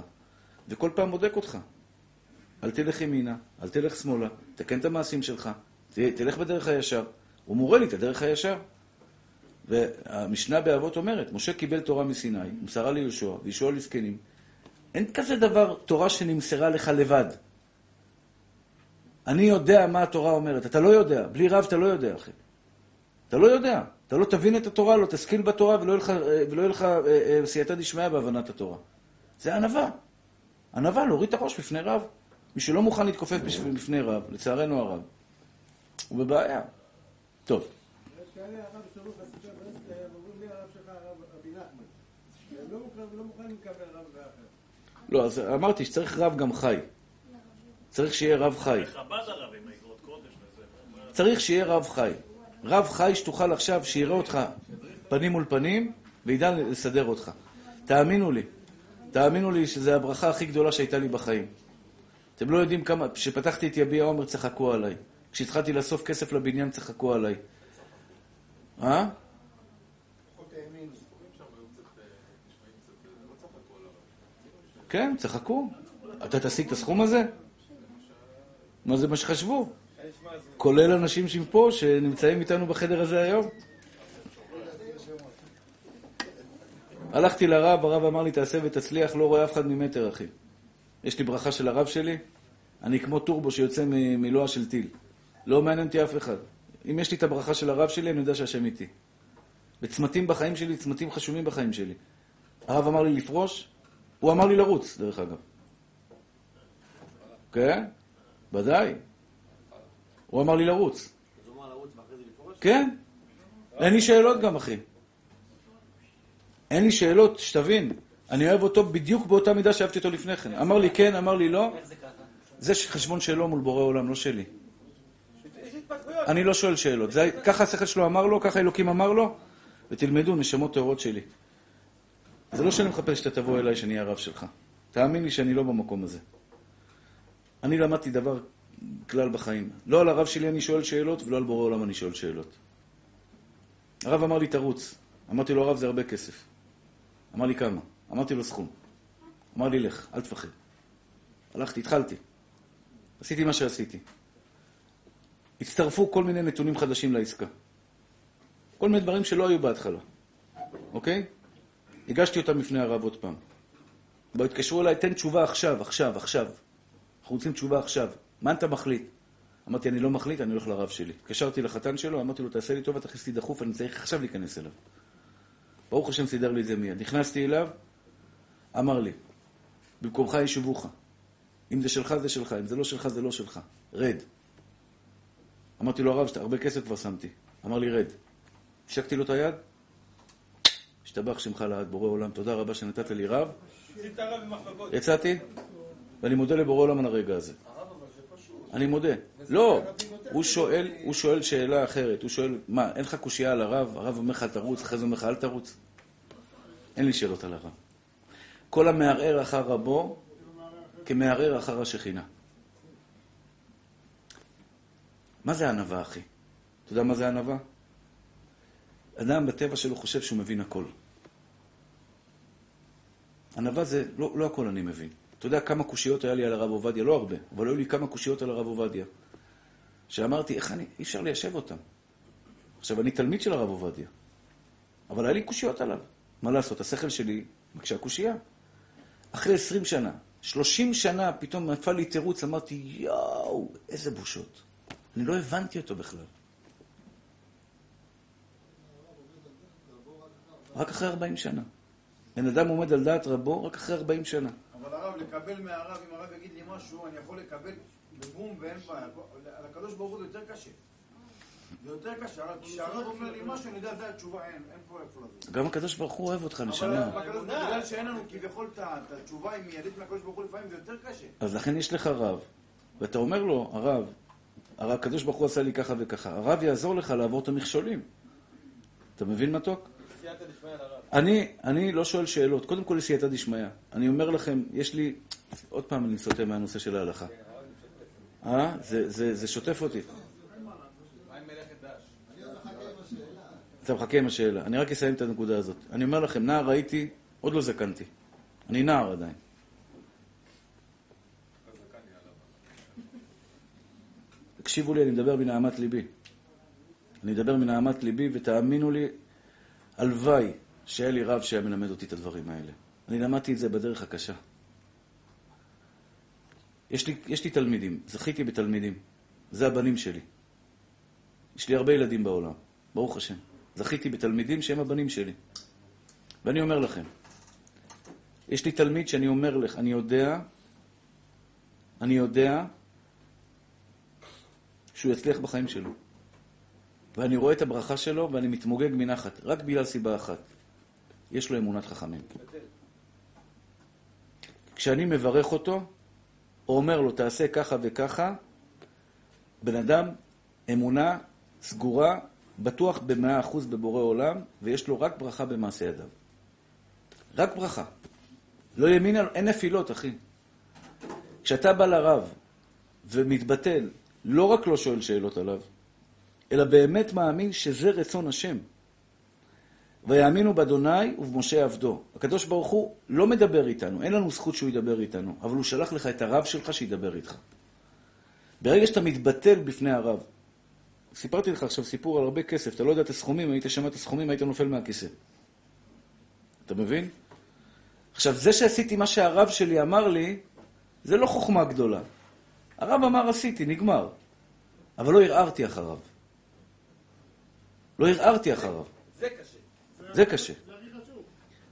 וכל פעם בודק אותך. אל תלך ימינה, אל תלך שמאלה, תקן את המעשים שלך, תלך בדרך הישר. הוא מורה לי את הדרך הישר. והמשנה באבות אומרת, משה קיבל תורה מסיני, ומסרה ליהושע, ויהושע לזקנים. אין כזה דבר תורה שנמסרה לך לבד. אני יודע מה התורה אומרת. אתה לא יודע. בלי רב אתה לא יודע, אחי. אתה לא יודע. אתה לא תבין את התורה, לא תשכיל בתורה, ולא ילך סייעתא דשמיא בהבנת התורה. זה ענווה. ענווה, להוריד את הראש בפני רב. מי שלא מוכן להתכופף בפני רב, לצערנו הרב, הוא בבעיה. טוב. לא, אז אמרתי שצריך רב גם חי. צריך שיהיה רב חי. צריך שיהיה רב חי. רב חי שתוכל עכשיו שיראה אותך פנים מול פנים, וידע לסדר אותך. תאמינו לי. תאמינו לי שזו הברכה הכי גדולה שהייתה לי בחיים. אתם לא יודעים כמה, כשפתחתי את יביע עומר צחקו עליי. כשהתחלתי לאסוף כסף לבניין צחקו עליי. כן, צחקו. אתה תשיג את הסכום הזה? מה זה מה שחשבו? כולל אנשים שמפה שנמצאים איתנו בחדר הזה היום. הלכתי לרב, הרב אמר לי תעשה ותצליח, לא רואה אף אחד ממטר אחי. יש לי ברכה של הרב שלי, אני כמו טורבו שיוצא מלוע של טיל. לא מעניינתי אף אחד. אם יש לי את הברכה של הרב שלי, אני יודע שהשם איתי. בצמתים בחיים שלי, צמתים חשובים בחיים שלי. הרב אמר לי לפרוש, הוא אמר לי לרוץ, דרך אגב. כן? בוודאי. הוא אמר לי לרוץ. אז הוא אמר לרוץ ואחרי זה לפרוש? כן. אין לי שאלות גם, אחי. אין לי שאלות, שתבין. אני אוהב אותו בדיוק באותה מידה שאהבתי אותו לפני כן. אמר לי כן, אמר לי לא. זה חשבון שלו מול בורא עולם, לא שלי. אני לא שואל שאלות. ככה השכל שלו אמר לו, ככה אלוקים אמר לו, ותלמדו נשמות טהורות שלי. זה לא שאני מחפש שאתה תבוא אליי שאני הרב שלך. תאמין לי שאני לא במקום הזה. אני למדתי דבר כלל בחיים. לא על הרב שלי אני שואל שאלות, ולא על בורא עולם אני שואל שאלות. הרב אמר לי תרוץ. אמרתי לו הרב זה הרבה כסף. אמר לי כמה? אמרתי לו סכום. אמר לי לך, אל תפחד. הלכתי, התחלתי. עשיתי מה שעשיתי. הצטרפו כל מיני נתונים חדשים לעסקה. כל מיני דברים שלא היו בהתחלה. אוקיי? הגשתי אותם לפני הרב עוד פעם. בואו התקשרו אליי, תן תשובה עכשיו, עכשיו, עכשיו. אנחנו רוצים תשובה עכשיו. מה אתה מחליט? אמרתי, אני לא מחליט, אני הולך לרב שלי. התקשרתי לחתן שלו, אמרתי לו, תעשה לי טוב, אתה תכניס לי דחוף, אני צריך עכשיו להיכנס אליו. ברוך השם סידר לי את זה מיד. נכנסתי אליו, אמר לי, במקומך יישובוך. אם זה שלך, זה שלך. אם זה לא שלך, זה לא שלך. רד. אמרתי לו, הרב, שאתה הרבה כסף כבר שמתי. אמר לי, רד. השקתי לו את היד. השתבח שמך לעד, בורא עולם. תודה רבה שנתת לי רב. יצאתי, ואני מודה לבורא עולם על הרגע הזה. אני מודה. לא, הוא שואל שאלה אחרת. הוא שואל, מה, אין לך קושייה על הרב? הרב אומר לך, אל תרוץ, אחרי זה אומר לך, אל תרוץ. אין לי שאלות על הרב. כל המערער אחר רבו, כמערער אחר השכינה. מה זה ענווה, אחי? אתה יודע מה זה ענווה? אדם בטבע שלו חושב שהוא מבין הכל. ענווה זה, לא הכל אני מבין. אתה יודע כמה קושיות היה לי על הרב עובדיה? לא הרבה, אבל היו לי כמה קושיות על הרב עובדיה. שאמרתי, איך אני, אי אפשר ליישב אותם. עכשיו, אני תלמיד של הרב עובדיה. אבל היה לי קושיות עליו. מה לעשות? השכל שלי מקשה קושייה. אחרי 20 שנה, 30 שנה פתאום נפל לי תירוץ, אמרתי, יואו, איזה בושות. אני לא הבנתי אותו בכלל. רק אחרי 40 שנה. בן אדם עומד על דעת רבו רק אחרי 40 שנה. אבל הרב, לקבל מהרב, אם הרב יגיד לי משהו, אני יכול לקבל בבום ואין פעם. על הקדוש ברוך הוא יותר קשה. זה יותר קשה, אבל כשהרב אומר לי משהו, אני יודע, זה התשובה, אין פה איפה לזה. גם הקדוש ברוך הוא אוהב אותך, נשנה. אבל בגלל שאין לנו כביכול את התשובה עם מיידית מהקדוש ברוך הוא, לפעמים זה יותר קשה. אז לכן יש לך רב, ואתה אומר לו, הרב, הקדוש ברוך הוא עשה לי ככה וככה, הרב יעזור לך לעבור את המכשולים. אתה מבין מתוק? אני לא שואל שאלות, קודם כל לסייעתא דשמיא. אני אומר לכם, יש לי, עוד פעם אני סוטה מהנושא של ההלכה. זה שוטף אותי. אתה מחכה עם השאלה. אני רק אסיים את הנקודה הזאת. אני אומר לכם, נער הייתי, עוד לא זקנתי. אני נער עדיין. תקשיבו לי, אני מדבר מנהמת ליבי. אני מדבר מנהמת ליבי, ותאמינו לי, הלוואי שהיה לי רב שהיה מלמד אותי את הדברים האלה. אני למדתי את זה בדרך הקשה. יש לי תלמידים, זכיתי בתלמידים. זה הבנים שלי. יש לי הרבה ילדים בעולם, ברוך השם. זכיתי בתלמידים שהם הבנים שלי. ואני אומר לכם, יש לי תלמיד שאני אומר לך, אני יודע שהוא יצליח בחיים שלו. ואני רואה את הברכה שלו ואני מתמוגג מנחת, רק בגלל סיבה אחת. יש לו אמונת חכמים. כשאני מברך אותו, הוא אומר לו, תעשה ככה וככה, בן אדם, אמונה סגורה, בטוח ב100% בבורא עולם, ויש לו רק ברכה במעשה ידיו. רק ברכה. לא ימין, אין נפילות, אחי. כשאתה בא לרב ומתבטל, לא רק לא שואל שאלות עליו, אלא באמת מאמין שזה רצון השם. ויאמינו באדוני ובמשה עבדו. הקדוש ברוך הוא לא מדבר איתנו, אין לנו זכות שהוא ידבר איתנו, אבל הוא שלח לך את הרב שלך שידבר איתך. ברגע שאתה מתבטל בפני הרב, סיפרתי לך עכשיו סיפור על הרבה כסף, אתה לא יודע את הסכומים, היית שמע את הסכומים, היית נופל מהכיסא. אתה מבין? עכשיו, זה שעשיתי מה שהרב שלי אמר לי, זה לא חוכמה גדולה. הרב אמר עשיתי, נגמר. אבל לא הרערתי אחריו. לא הרערתי אחריו. זה קשה. זה קשה.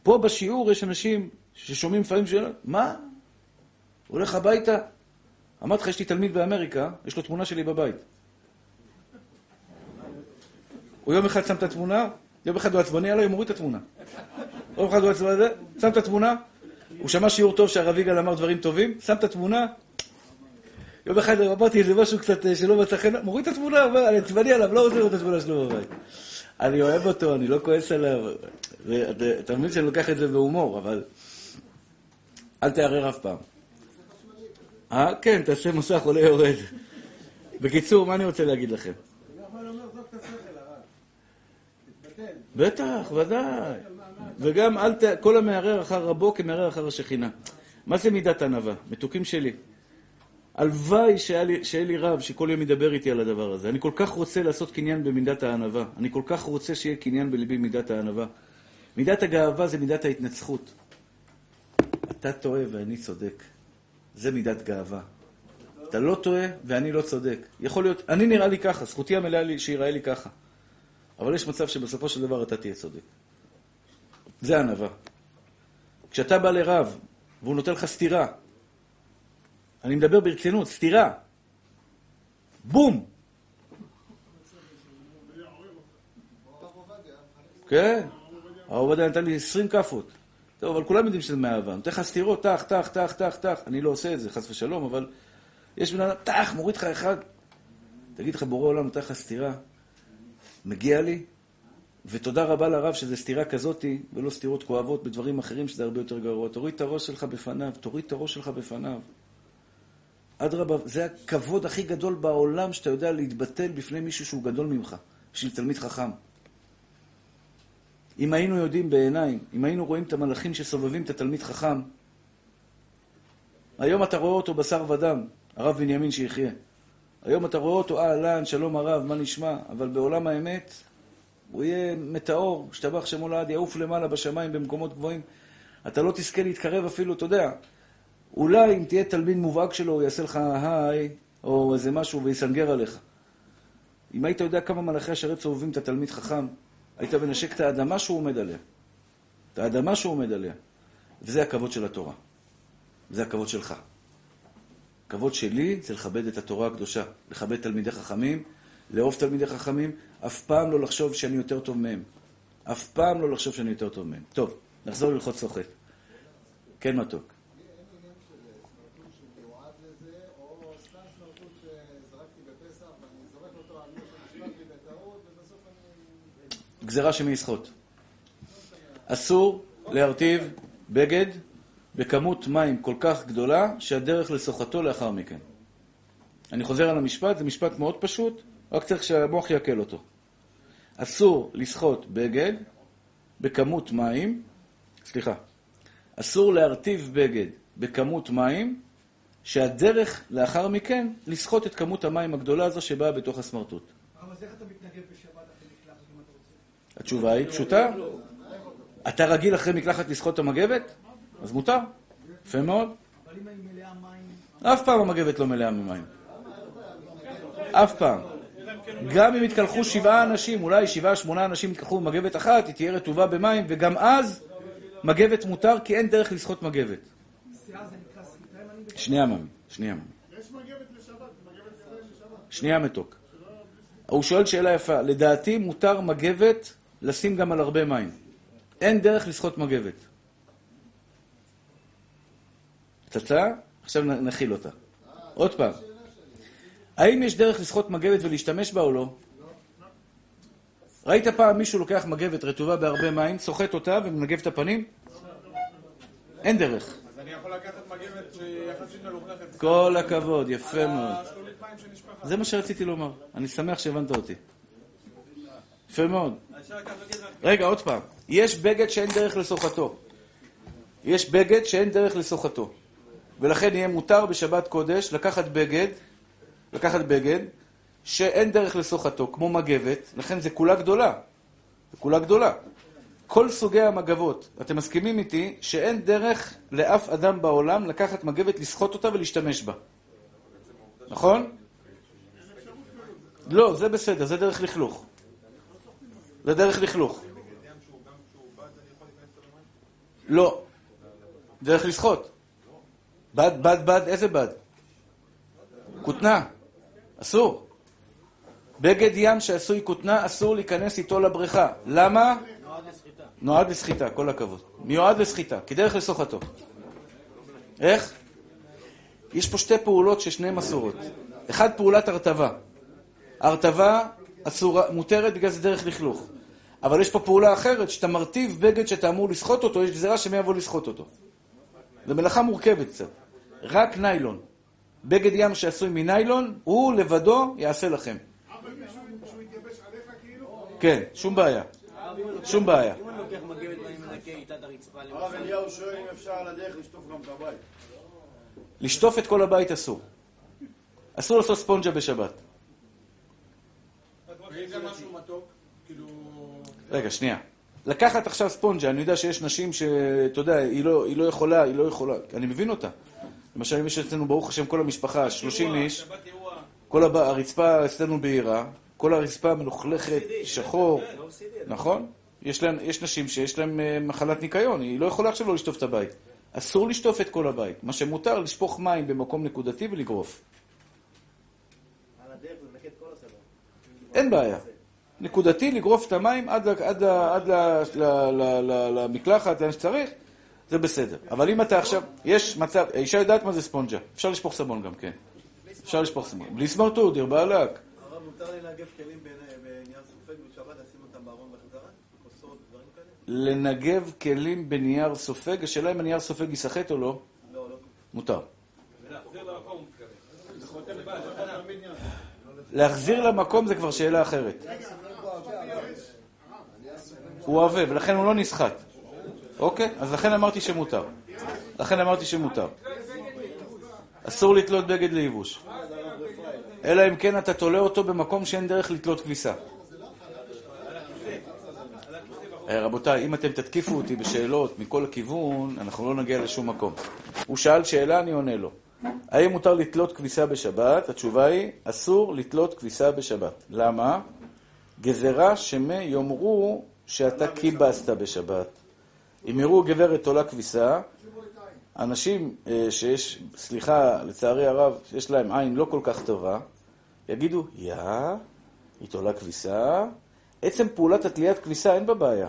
פה בשיעור יש אנשים ששומעים פעמים שאלה, מה? הולך הביתה? אמרת לך, יש לי תלמיד באמריקה, יש לו תמונה שלי בבית. הוא יום אחד שם את התמונה, יום אחד הוא עצבני, אלא הוא מוריד את התמונה. יום אחד הוא עצבני, שם את התמונה, הוא שמע שיעור טוב שהרב יגאל אמר דברים טובים, שם את התמונה, יום אחד אמרתי איזה משהו קצת שלא מצא חן, מוריד את התמונה, אני עצבני עליו, לא עוזר את התמונה שלו בבית. אני אוהב אותו, אני לא כועס עליו, אתה מבין שאני לוקח את זה בהומור, אבל אל תערער אף פעם. כן, תעשה מסך, עולה יורד. בקיצור, מה אני רוצה להגיד לכם? בטח, ודאי. וגם כל המערער אחר רבו כמערער אחר השכינה. מה זה מידת ענווה? מתוקים שלי. הלוואי שיהיה לי רב שכל יום ידבר איתי על הדבר הזה. אני כל כך רוצה לעשות קניין במידת הענווה. אני כל כך רוצה שיהיה קניין בלבי מידת הענווה. מידת הגאווה זה מידת ההתנצחות. אתה טועה ואני צודק. זה מידת גאווה. אתה לא טועה ואני לא צודק. יכול להיות, אני נראה לי ככה, זכותי המלאה לי שיראה לי ככה. אבל יש מצב שבסופו של דבר אתה תהיה צודק. זה ענווה. כשאתה בא לרב והוא נותן לך סתירה, אני מדבר ברצינות, סתירה. בום! כן? הרב עובדיה נתן לי 20 כפות. טוב, אבל כולם יודעים שזה מהאהבה. נותן לך סתירות, תח, תח, תח, תח, תח. אני לא עושה את זה, חס ושלום, אבל יש בן אדם, תח, מוריד לך אחד. תגיד לך, בורא עולם, נותן לך סתירה. מגיע לי, ותודה רבה לרב שזה סתירה כזאתי, ולא סתירות כואבות בדברים אחרים שזה הרבה יותר גרוע. תוריד את הראש שלך בפניו, תוריד את הראש שלך בפניו. עד רבה, זה הכבוד הכי גדול בעולם שאתה יודע להתבטל בפני מישהו שהוא גדול ממך, בשביל תלמיד חכם. אם היינו יודעים בעיניים, אם היינו רואים את המלאכים שסובבים את התלמיד חכם, היום אתה רואה אותו בשר ודם, הרב בנימין שיחיה. היום אתה רואה אותו, אהלן, שלום הרב, מה נשמע? אבל בעולם האמת, הוא יהיה מטאור, שתבח שמו לעד, יעוף למעלה בשמיים במקומות גבוהים. אתה לא תזכה להתקרב אפילו, אתה יודע. אולי אם תהיה תלמיד מובהק שלו, הוא יעשה לך היי, או איזה משהו, ויסנגר עליך. אם היית יודע כמה מלאכי השרת סובבים את התלמיד חכם, היית בנשק את האדמה שהוא עומד עליה. את האדמה שהוא עומד עליה. וזה הכבוד של התורה. זה הכבוד שלך. הכבוד שלי זה לכבד את התורה הקדושה, לכבד תלמידי חכמים, לאהוב תלמידי חכמים, אף פעם לא לחשוב שאני יותר טוב מהם. אף פעם לא לחשוב שאני יותר טוב מהם. טוב, נחזור ללכות סוחט. כן מתוק. גזירה שמייסחות. אסור להרטיב בגד בכמות מים כל כך גדולה שהדרך לסוחתו לאחר מכן. אני חוזר על המשפט, זה משפט מאוד פשוט, רק צריך שהמוח יקל אותו. אסור לסחוט בגד בכמות מים, אסור להרטיב בגד בכמות מים שהדרך לאחר מכן לסחוט את כמות המים הגדולה הזו שבאה בתוך הסמרטוט. אבל אז איך אתה מתנגב בשבת אחרי מקלחת אם אתה רוצה? התשובה היא פשוטה. אתה רגיל אחרי מקלחת לסחוט את המגבת? אז מותר. יפה מאוד. אבל אם היא מלאה מים... אף פעם המגבת לא מלאה ממים. אף פעם. גם אם התקלחו 7 אנשים, אולי 7-8 אנשים התקלחו במגבת אחת, היא תהיה רטובה במים, וגם אז מגבת מותר, כי אין דרך לסחוט מגבת. שנייה, מאמי. יש מגבת לשבת, מגבת לשבת. שנייה מתוק. הוא שואל שאלה יפה. לדעתי מותר מגבת לשים גם על הרבה מים. אין דרך לסחוט מגבת. פצצה, עכשיו נחיל אותה. עוד פעם. האם יש דרך לסחוט מגבת ולהשתמש בה או לא? ראית פעם מישהו לוקח מגבת רטובה בהרבה מים, סוחט אותה ומנגב את הפנים? אין דרך. אז אני יכול לקחת מגבת שיחסית ללוכלכת. כל הכבוד, יפה מאוד. זה מה שרציתי לומר. אני שמח שהבנת אותי. יפה מאוד. רגע, עוד פעם. יש בגד שאין דרך לסוחתו. ולכן יהיה מותר בשבת קודש לקחת בגד שאין דרך לסוחתו, כמו מגבת, לכן זה כולה גדולה. כל סוגי המגבות, אתם מסכימים איתי שאין דרך לאף אדם בעולם לקחת מגבת, לסחוט אותה ולהשתמש בה. נכון? לא, זה בסדר, זה דרך לכלוך. לא. דרך לסחוט. בד, איזה בד? כותנה. אסור. בגד ים שעשוי כותנה, אסור להיכנס איתו לבריכה. למה? נועד לסחיטה, כל הכבוד. מיועד לסחיטה, כדרך לסוחתו. איך? יש פה שתי פעולות ששניהם אסורות. אחד, פעולת הרטבה. הרטבה מותרת בגלל זה דרך לכלוך. אבל יש פה פעולה אחרת, שאתה מרטיב בגד שאתה אמור לסחוט אותו, יש גזירה שמי יבוא לסחוט אותו. זו מלאכה מורכבת קצת. רק ניילון. בגד ים שעשוי מניילון, הוא לבדו יעשה לכם. אבל מישהו יתגבש עליך כאילו? כן, שום בעיה. אם אני לוקח מגבת ואני מנקה איתה את הרצפה למשל. הרב אליהו שואל אם אפשר על הדרך לשטוף גם את הבית. לשטוף את כל הבית אסור. אסור לעשות ספונג'ה בשבת. ואם זה משהו מתוק? כאילו... רגע, שנייה. לקחת עכשיו ספונג'ה, אני יודע שיש נשים שאתה יודע, היא לא יכולה, אני מבין אותה. למשל, אם יש אצלנו, ברוך השם, כל המשפחה, 30 איש, כל הרצפה אצלנו בהירה, כל הרצפה מלוכלכת, שחור, נכון? יש נשים שיש להם מחלת ניקיון, היא לא יכולה עכשיו לא לשטוף את הבית. אסור לשטוף את כל הבית. מה שמותר, לשפוך מים במקום נקודתי ולגרוף. אין בעיה. נקודתי, לגרוף את המים עד למקלחת, לאן שצריך, זה בסדר. אבל אם אתה עכשיו, יש מצב, האישה יודעת מה זה ספונג'ה, אפשר לשפוך סבון גם, כן. אפשר לשפוך סבון. בלי סמרטוט, דיר בעלק. הרב, מותר לי לנגב כלים בנייר סופג בשבת, לשים אותם בארון בחזרה? כוסות, דברים כאלה? לנגב כלים בנייר סופג, השאלה אם הנייר סופג ישחט או לא? לא, לא. מותר. ולהחזיר למקום, להחזיר למקום זה כבר שאלה אחרת. הוא אוהב, ולכן הוא לא נסחט. אוקיי? אז לכן אמרתי שמותר. אסור לתלות בגד לייבוש. אלא אם כן אתה תולה אותו במקום שאין דרך לתלות כביסה. רבותיי, אם אתם תתקיפו אותי בשאלות מכל הכיוון, אנחנו לא נגיע לשום מקום. הוא שאל שאלה, אני עונה לו. האם מותר לתלות כביסה בשבת? התשובה היא, אסור לתלות כביסה בשבת. למה? גזרה שמא יאמרו שאתה קיבסת בשבת. אם יראו גברת תולה כביסה, אנשים שיש, סליחה, לצערי הרב, שיש להם עין לא כל כך טובה, יגידו, יא, היא תולה כביסה. עצם פעולת התליית כביסה אין בה בעיה.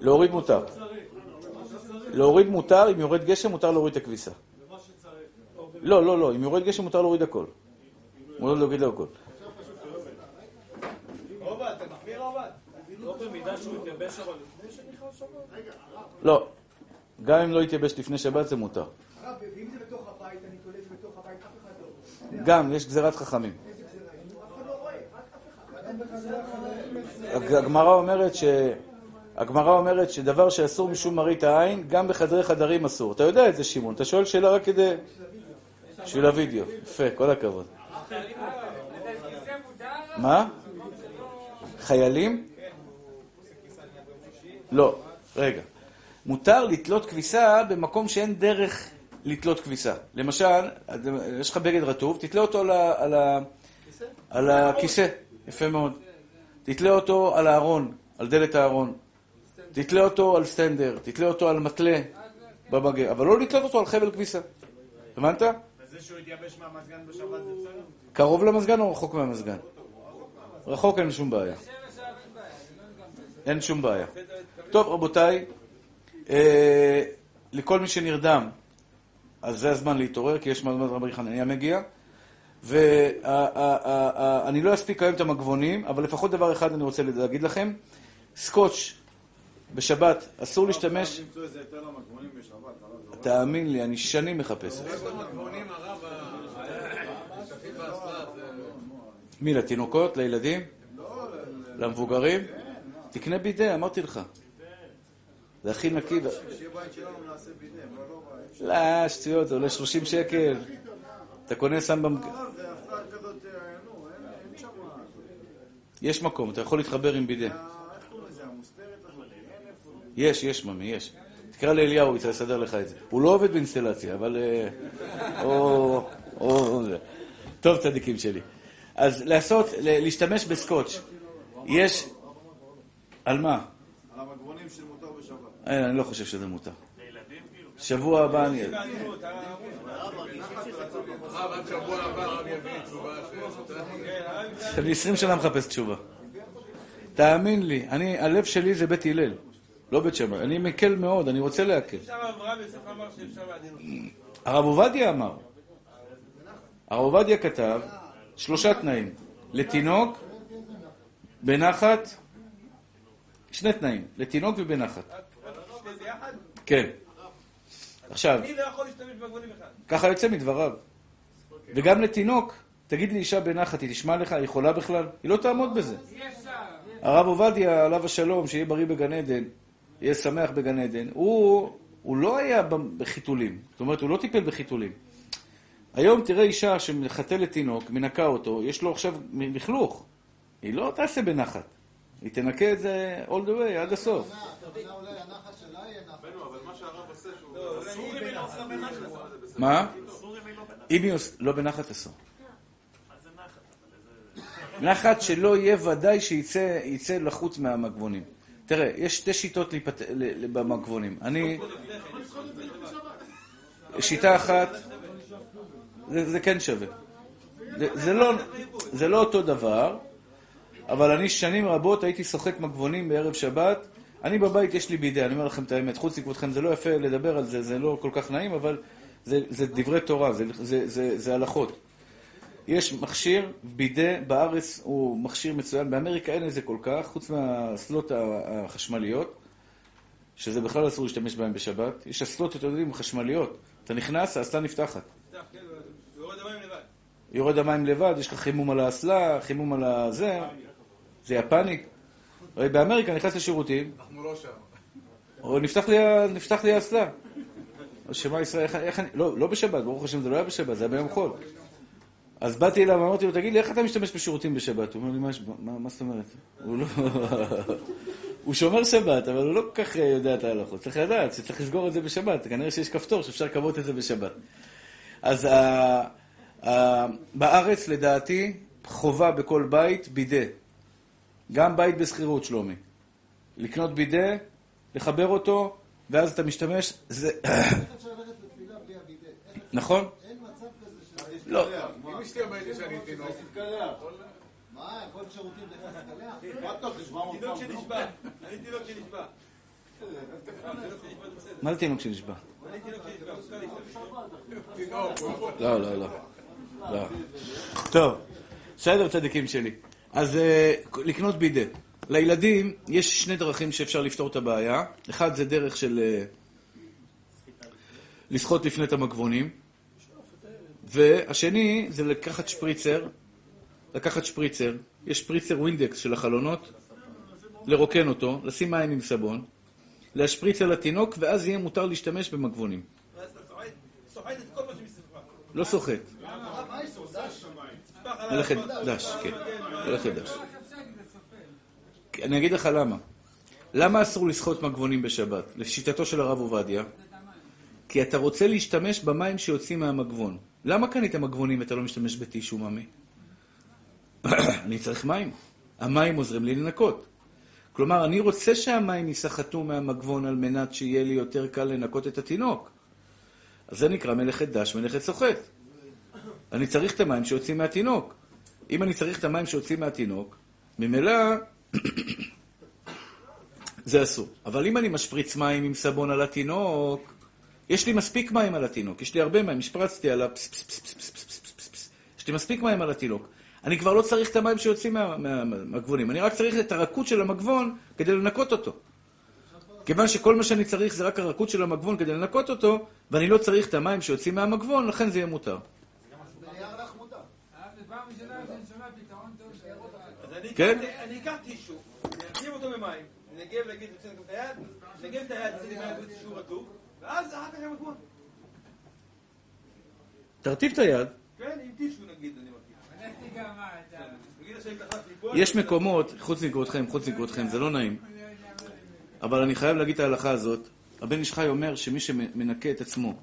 להוריד מותר. להוריד מותר, אם יורד גשם מותר להוריד את הכביסה. לא, לא, לא, אם יורד גשם מותר להוריד הכל. מותר להוריד לו הכל. רובד, תמחמיר רובד. לא במידה שהוא התייבש אבל לפני שנכנס שבת? רגע, הרב. לא, גם אם לא התייבש לפני שבת זה מותר. הרב, ואם זה בתוך הבית, אני תולה את זה בתוך הבית, אף אחד לא. גם, יש גזירת חכמים. הגמרא אומרת שדבר שאסור משום מרית העין, גם בחדרי חדרים אסור. אתה יודע את זה, שמעון, אתה שואל שאלה רק כדי... בשביל הווידאו. יפה, כל הכבוד. מה? חיילים? לא, רגע. מותר לתלות כביסה במקום שאין דרך לתלות כביסה. למשל, יש לך בגד רטוב, תתלה אותו על הכיסא. יפה מאוד. תתלה אותו על הארון, על דלת הארון. תתלה אותו על סטנדר, תתלה אותו על מטלה במגן, אבל לא לתלות אותו על חבל כביסה. הבנת? וזה שהוא התייבש מהמזגן בשבת זה בסדר? קרוב למזגן או רחוק מהמזגן? רחוק אין שום בעיה. אין שום בעיה. טוב, רבותיי, לכל מי שנרדם, אז זה הזמן להתעורר, כי יש מזמן רבי חנניה מגיע. ואני לא אספיק היום את המגבונים, אבל לפחות דבר אחד אני רוצה להגיד לכם. סקוץ' בשבת אסור להשתמש. תאמין לי, אני שנים מחפש. מי, לתינוקות, לילדים? למבוגרים? תקנה בידי, אמרתי לך. זה הכי נקי. לא, שטויות, זה עולה 30 שקל. אתה קונה שם במקום. יש מקום, אתה יכול להתחבר עם בידי. יש, ממי, יש. תקרא לאליהו, הוא יסדר לך את זה. הוא לא עובד באינסטלציה, אבל... טוב, צדיקים שלי. אז להשתמש בסקוץ'. יש... על מה? על המגבונים של מותר בשבת. אני לא חושב שזה מותר. שבוע הבא אני... אני 20 שנה מחפש תשובה. תאמין לי, הלב שלי זה בית הלל, לא בית שמאי. אני מקל מאוד, אני רוצה להקל. הרב עובדיה אמר. הרב עובדיה כתב 3 תנאים. לתינוק, בנחת, 2 תנאים. לתינוק ובנחת. כן. עכשיו, ככה יוצא מדבריו. וגם לתינוק, תגיד לי אישה בנחת, היא תשמע לך, היא חולה בכלל? היא לא תעמוד בזה. הרב עובדיה, עליו השלום, שיהיה בריא בגן עדן, יהיה שמח בגן עדן, הוא לא היה בחיתולים. זאת אומרת, הוא לא טיפל בחיתולים. היום תראה אישה שמחתלת תינוק, מנקה אותו, יש לו עכשיו לכלוך. היא לא תעשה בנחת. היא תנקה את זה all the way, עד הסוף. אולי הנחת שלה היא נחת. אבל מה שהרב עושה שהוא... אולי היא לא עושה בנחת. מה? אם היא עושה... לא בנחת אסור. נחת שלא יהיה ודאי שיצא לחוץ מהמגבונים. תראה, יש 2 שיטות במגבונים. אני... שיטה אחת... זה כן שווה. זה לא אותו דבר, אבל אני שנים רבות הייתי סוחט מגבונים בערב שבת. אני בבית יש לי בידי, אני אומר לכם את האמת, חוץ לכבודכם, זה לא יפה לדבר על זה, זה לא כל כך נעים, אבל זה דברי תורה, זה הלכות. יש מכשיר בידי, בארץ הוא מכשיר מצוין, באמריקה אין איזה כל כך, חוץ מהסלוט החשמליות, שזה בכלל אסור להשתמש בהם בשבת. יש הסלוט, אתם יודעים, חשמליות. אתה נכנס, האסלה נפתחת. יורד המים לבד. יורד המים לבד, יש לך חימום על האסלה, חימום על הזה. זה יפני. באמריקה נכנס לשירותים. אנחנו לא שם. או נפתח לי האסלה. שמה ישראל, איך אני... לא בשבת, ברוך השם זה לא היה בשבת, זה היה ביום חול. אז באתי אליו, אמרתי לו, תגיד לי, איך אתה משתמש בשירותים בשבת? הוא אומר לי, מה זאת אומרת? הוא לא... הוא שומר שבת, אבל הוא לא כל כך יודע את ההלכות. צריך לדעת שצריך לסגור את זה בשבת. כנראה שיש כפתור שאפשר לקבות את זה בשבת. אז בארץ, לדעתי, חובה בכל בית בידה. גם בית בסחירות, שלומי. לקנות בידה, לחבר אותו, ואז אתה משתמש. זה... נכון? אין מצב כזה של... לא. אם אשתי אומרת לי שאני תינוק. זה תתקלח. מה? כל שירותים לך תתקלח? מה תוך? תינוק שנשבע. אני תינוק שנשבע. מה זה תינוק שנשבע? אני תינוק שנשבע. לא, לא, לא. לא. טוב. בסדר, צדיקים שלי. אז לקנות בידי. לילדים יש שני דרכים שאפשר לפתור את הבעיה. אחד זה דרך של... לסחוט לפני את המגבונים, והשני זה לקחת שפריצר, יש שפריצר ווינדקס של החלונות, לרוקן אותו, לשים מים עם סבון, להשפריץ על התינוק, ואז יהיה מותר להשתמש במגבונים. ואז אתה סוחט את כל מה שמספרה. לא סוחט. מה יש לו? דש שמיים. הלכת דש, כן. אני אגיד לך למה. למה אסור לסחוט מגבונים בשבת? לשיטתו של הרב עובדיה. כי אתה רוצה להשתמש במים שיוצאים מהמגבון. למה קנית מגבונים ואתה לא משתמש בטישו, ממי? אני צריך מים. המים עוזרים לי לנקות. כלומר, אני רוצה שהמים ייסחטו מהמגבון על מנת שיהיה לי יותר קל לנקות את התינוק. אז זה נקרא מלאכת דש, מלאכת סוחט. אני צריך את המים שיוצאים מהתינוק. אם אני צריך את המים שיוצאים מהתינוק, ממילא זה אסור. אבל אם אני משפריץ מים עם סבון על התינוק, יש לי מספיק מים על התינוק, יש לי הרבה מים, השפרצתי על הפס, יש לי מספיק מים על התינוק. אני כבר לא צריך את המים שיוצאים מהמגבונים, אני רק צריך את הרכות של המגבון כדי לנקות אותו. כיוון שכל מה שאני צריך זה רק הרכות של המגבון כדי לנקות אותו, ואני לא צריך את המים שיוצאים מהמגבון, לכן זה יהיה מותר. אני אקח טישו, נגב אותו במים, נגב את היד, זה נגב את טישו רטוב, ואז אחר כך הם מגבון. תרטיב את היד. כן, אם תישהו נגיד, אני מגיע. יש מקומות, חוץ מגרותכם, זה לא נעים. אבל אני חייב להגיד את ההלכה הזאת. הבן איש חי אומר שמי שמנקה את עצמו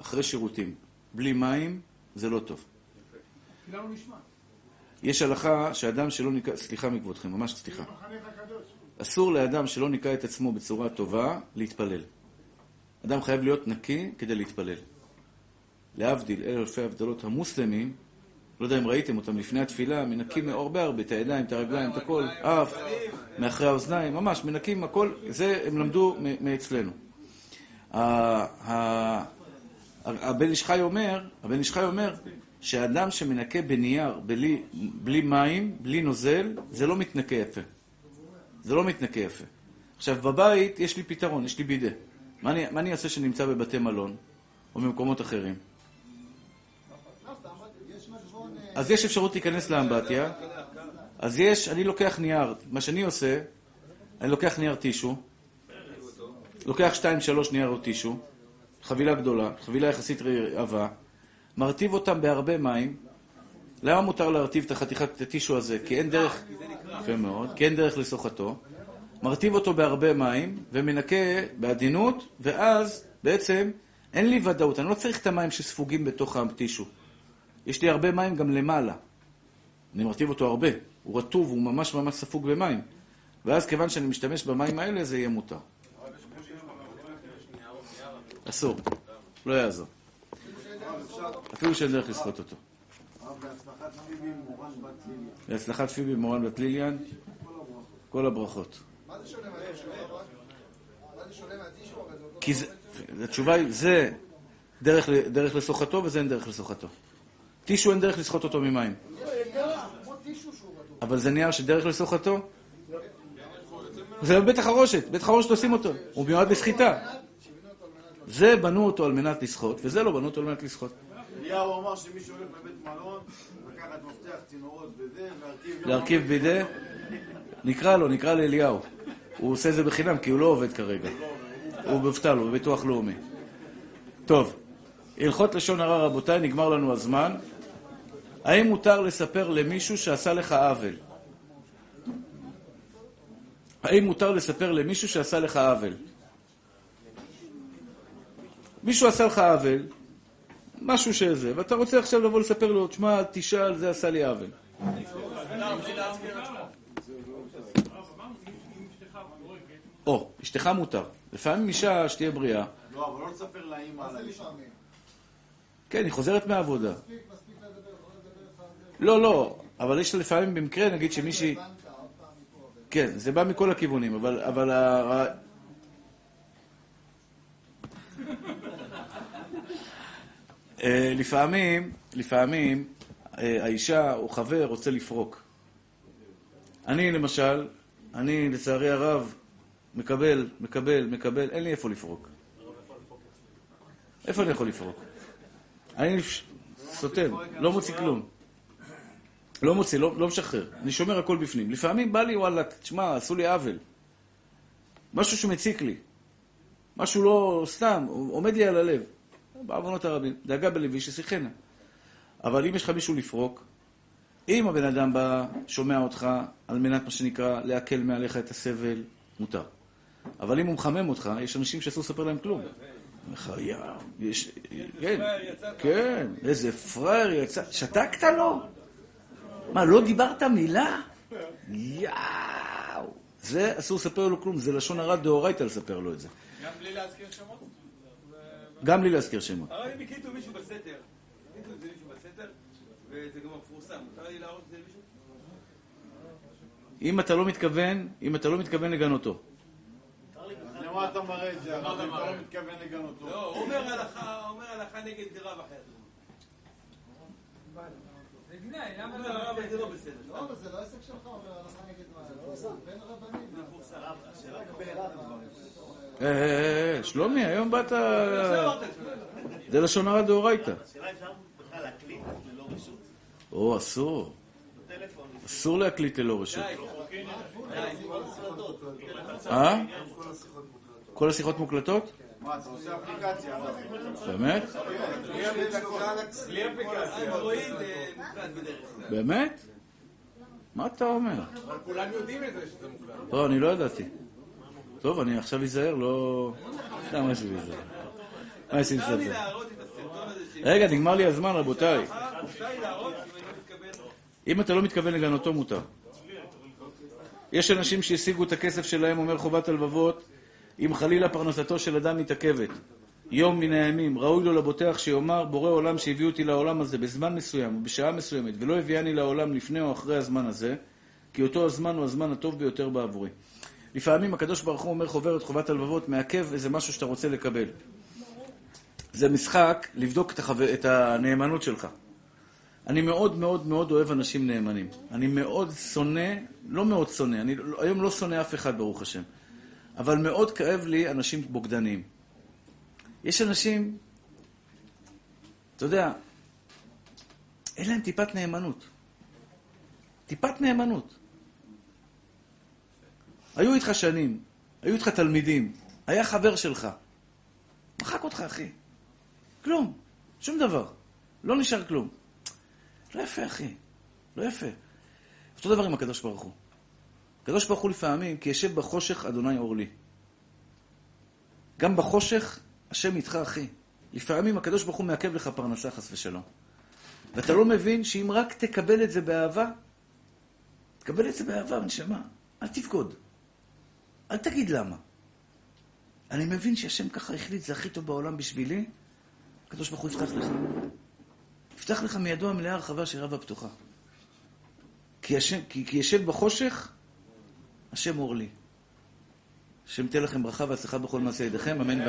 אחרי שירותים, בלי מים, זה לא טוב. יש הלכה שאדם שלא ניקה, סליחה מגרותכם, ממש סליחה. אסור לאדם שלא ניקה את עצמו בצורה טובה להתפלל. אדם חייב להיות נקי כדי להתפלל. להבדיל אלפי הבדלות המוסלמים, לא יודע אם ראיתם אותם לפני התפילה, מנקים הרבה הרבה, את הידיים, את הרגליים, את הכל, אף, מאחרי האוזניים, ממש, מנקים הכל, זה הם למדו מאצלנו. הבן איש חי אומר שאדם שמנקה בנייר, בלי מים, בלי נוזל, זה לא מתנקה יפה. עכשיו, בבית יש לי פתרון, יש לי בידה. מה אני אעשה שנמצא בבתי מלון או במקומות אחרים? אז יש אפשרות להיכנס לאמבטיה. אז יש, אני לוקח נייר, מה שאני עושה, אני לוקח נייר טישו, לוקח 2-3 נייר טישו, חבילה גדולה, חבילה יחסית רעבה, מרטיב אותם בהרבה מים. למה מותר להרטיב את החתיכת הטישו הזה? כי אין דרך, יפה מאוד, כי אין דרך לסוחתו. מרטיב אותו בהרבה מים, ומנקה בעדינות, ואז בעצם אין לי ודאות. אני לא צריך את המים שספוגים בתוך הטישו. יש לי הרבה מים גם למעלה. אני מרטיב אותו הרבה. הוא רטוב, הוא ממש ממש ספוג במים. ואז כיוון שאני משתמש במים האלה, זה יהיה מותר. אסור. לא יעזור. אפילו שאין דרך לסחוט אותו. להצלחת פיבי מורן בת ליליאן. כל הברכות. מה זה שונה מהטישו? כי התשובה היא, זה דרך לסוחתו וזה אין דרך לסוחתו. טישו אין דרך לסחוט אותו ממים. אבל זה נייר שדרך לסוחתו? זה בבית החרושת. בית החרושת עושים אותו. הוא מיועד לסחיטה. זה בנו אותו על מנת לסחוט, וזה לא בנו אותו על מנת לסחוט. אליהו אמר שמישהו הולך לבית מלון, לקחת מפתח צינורות בזה, להרכיב בידה. נקרא לאליהו. הוא עושה זה בחינם, כי הוא לא עובד כרגע. הוא מובטל, הוא בביטוח לאומי. טוב, הלכות לשון הרע, רבותיי, נגמר לנו הזמן. האם מותר לספר למישהו שעשה לך עוול? האם מותר לספר למישהו שעשה לך עוול? מישהו עשה לך עוול, משהו שזה, ואתה רוצה עכשיו לבוא לספר לו, תשמע, תשאל, זה עשה לי עוול. או, אשתך מותר. לפעמים אישה שתהיה בריאה. לא, אבל לא לספר לאמא על האישה. כן, היא חוזרת מהעבודה. מספיק לדבר, לא, לא, אבל יש לפעמים במקרה, נגיד שמישהי... כן, זה בא מכל הכיוונים, אבל... לפעמים, האישה או חבר רוצה לפרוק. אני למשל, לצערי הרב, מקבל, אין לי איפה לפרוק. איפה אני יכול לפרוק? אני סותם, לא מוציא כלום. לא מוציא, לא משחרר. אני שומר הכל בפנים. לפעמים בא לי, וואלה, תשמע, עשו לי עוול. משהו שמציק לי. משהו לא סתם, עומד לי על הלב. בעוונות הרבים, דאגה בלבי ששיחנה. אבל אם יש לך מישהו לפרוק, אם הבן אדם בא, שומע אותך, על מנת מה שנקרא, להקל מעליך את הסבל, מותר. אבל אם הוא מחמם אותך, יש אנשים שאסור לספר להם כלום. חיה, יש... כן, איזה פרייר יצא... שתקת לו? מה, לא דיברת מילה? יאו! זה אסור לספר לו כלום, זה לשון הרע דאורייתא לספר לו את זה. גם בלי להזכיר שמות? גם בלי להזכיר שמות. הרי אם הכיתו מישהו בסתר, וזה גם מפורסם, מותר לי להראות את זה למישהו? אם אתה לא מתכוון, לגן אותו. למה אתה מראה את זה? אתה לא מתכוון לגן אותו. לא, הוא אומר הלכה נגד רב אחר. זה גנאי, למה הרב זה לא בסדר? לא, אבל זה לא עסק שלך, אומר הלכה נגד רב. בין רבנים. שלומי, היום באת... זה לשון הרע דאורייתא. השאלה אפשר בכלל להקליט ללא רשות? או, אסור. אסור להקליט ללא רשות. כל השיחות מוקלטות? מה, אתה עושה אפליקציה? באמת? באמת? מה אתה אומר? אבל כולם יודעים את זה שזה מוקלט. לא, אני לא ידעתי. טוב, אני עכשיו להיזהר, לא... סתם משהו להיזהר. מה יש להיזהר? רגע, נגמר לי הזמן, רבותיי. אם אתה לא מתכוון לגן אותו, מותר. יש אנשים שהשיגו את הכסף שלהם, אומר חובת הלבבות, אם חלילה פרנסתו של אדם מתעכבת. יום מן הימים, ראוי לו לבוטח שיאמר, בורא עולם שהביאו אותי לעולם הזה בזמן מסוים ובשעה מסוימת, ולא הביאני לעולם לפני או אחרי הזמן הזה, כי אותו הזמן הוא הזמן הטוב ביותר בעבורי. לפעמים הקדוש ברוך הוא אומר חוברת חובת הלבבות, מעכב איזה משהו שאתה רוצה לקבל. זה משחק לבדוק את הנאמנות שלך. אני מאוד מאוד מאוד אוהב אנשים נאמנים. אני מאוד שונא, לא מאוד שונא, אני היום לא שונא אף אחד ברוך השם. אבל מאוד כאב לי אנשים בוגדנים. יש אנשים, אתה יודע, אין להם טיפת נאמנות. טיפת נאמנות. היו איתך שנים, היו איתך תלמידים, היה חבר שלך. מחק אותך, אחי. כלום, שום דבר. לא נשאר כלום. לא יפה, אחי. לא יפה. אותו דבר עם הקדוש ברוך הוא. הקדוש ברוך הוא לפעמים, כי ישב בחושך אדוני אור לי. גם בחושך, השם איתך, אחי. לפעמים הקדוש ברוך הוא מעכב לך פרנסה חס ושלום. ואתה לא מבין שאם רק תקבל את זה באהבה, תקבל את זה באהבה, נשמה. אל תבגוד. אל תגיד למה. אני מבין שהשם ככה החליט, זה הכי טוב בעולם בשבילי, הקדוש ברוך הוא יפתח לך. יפתח לך מידו המלאה הרחבה שרבה פתוחה. כי ישב בחושך, השם אור לי. השם תהיה לכם ברכה והצלחה בכל מעשה ידיכם, אמן ואמן.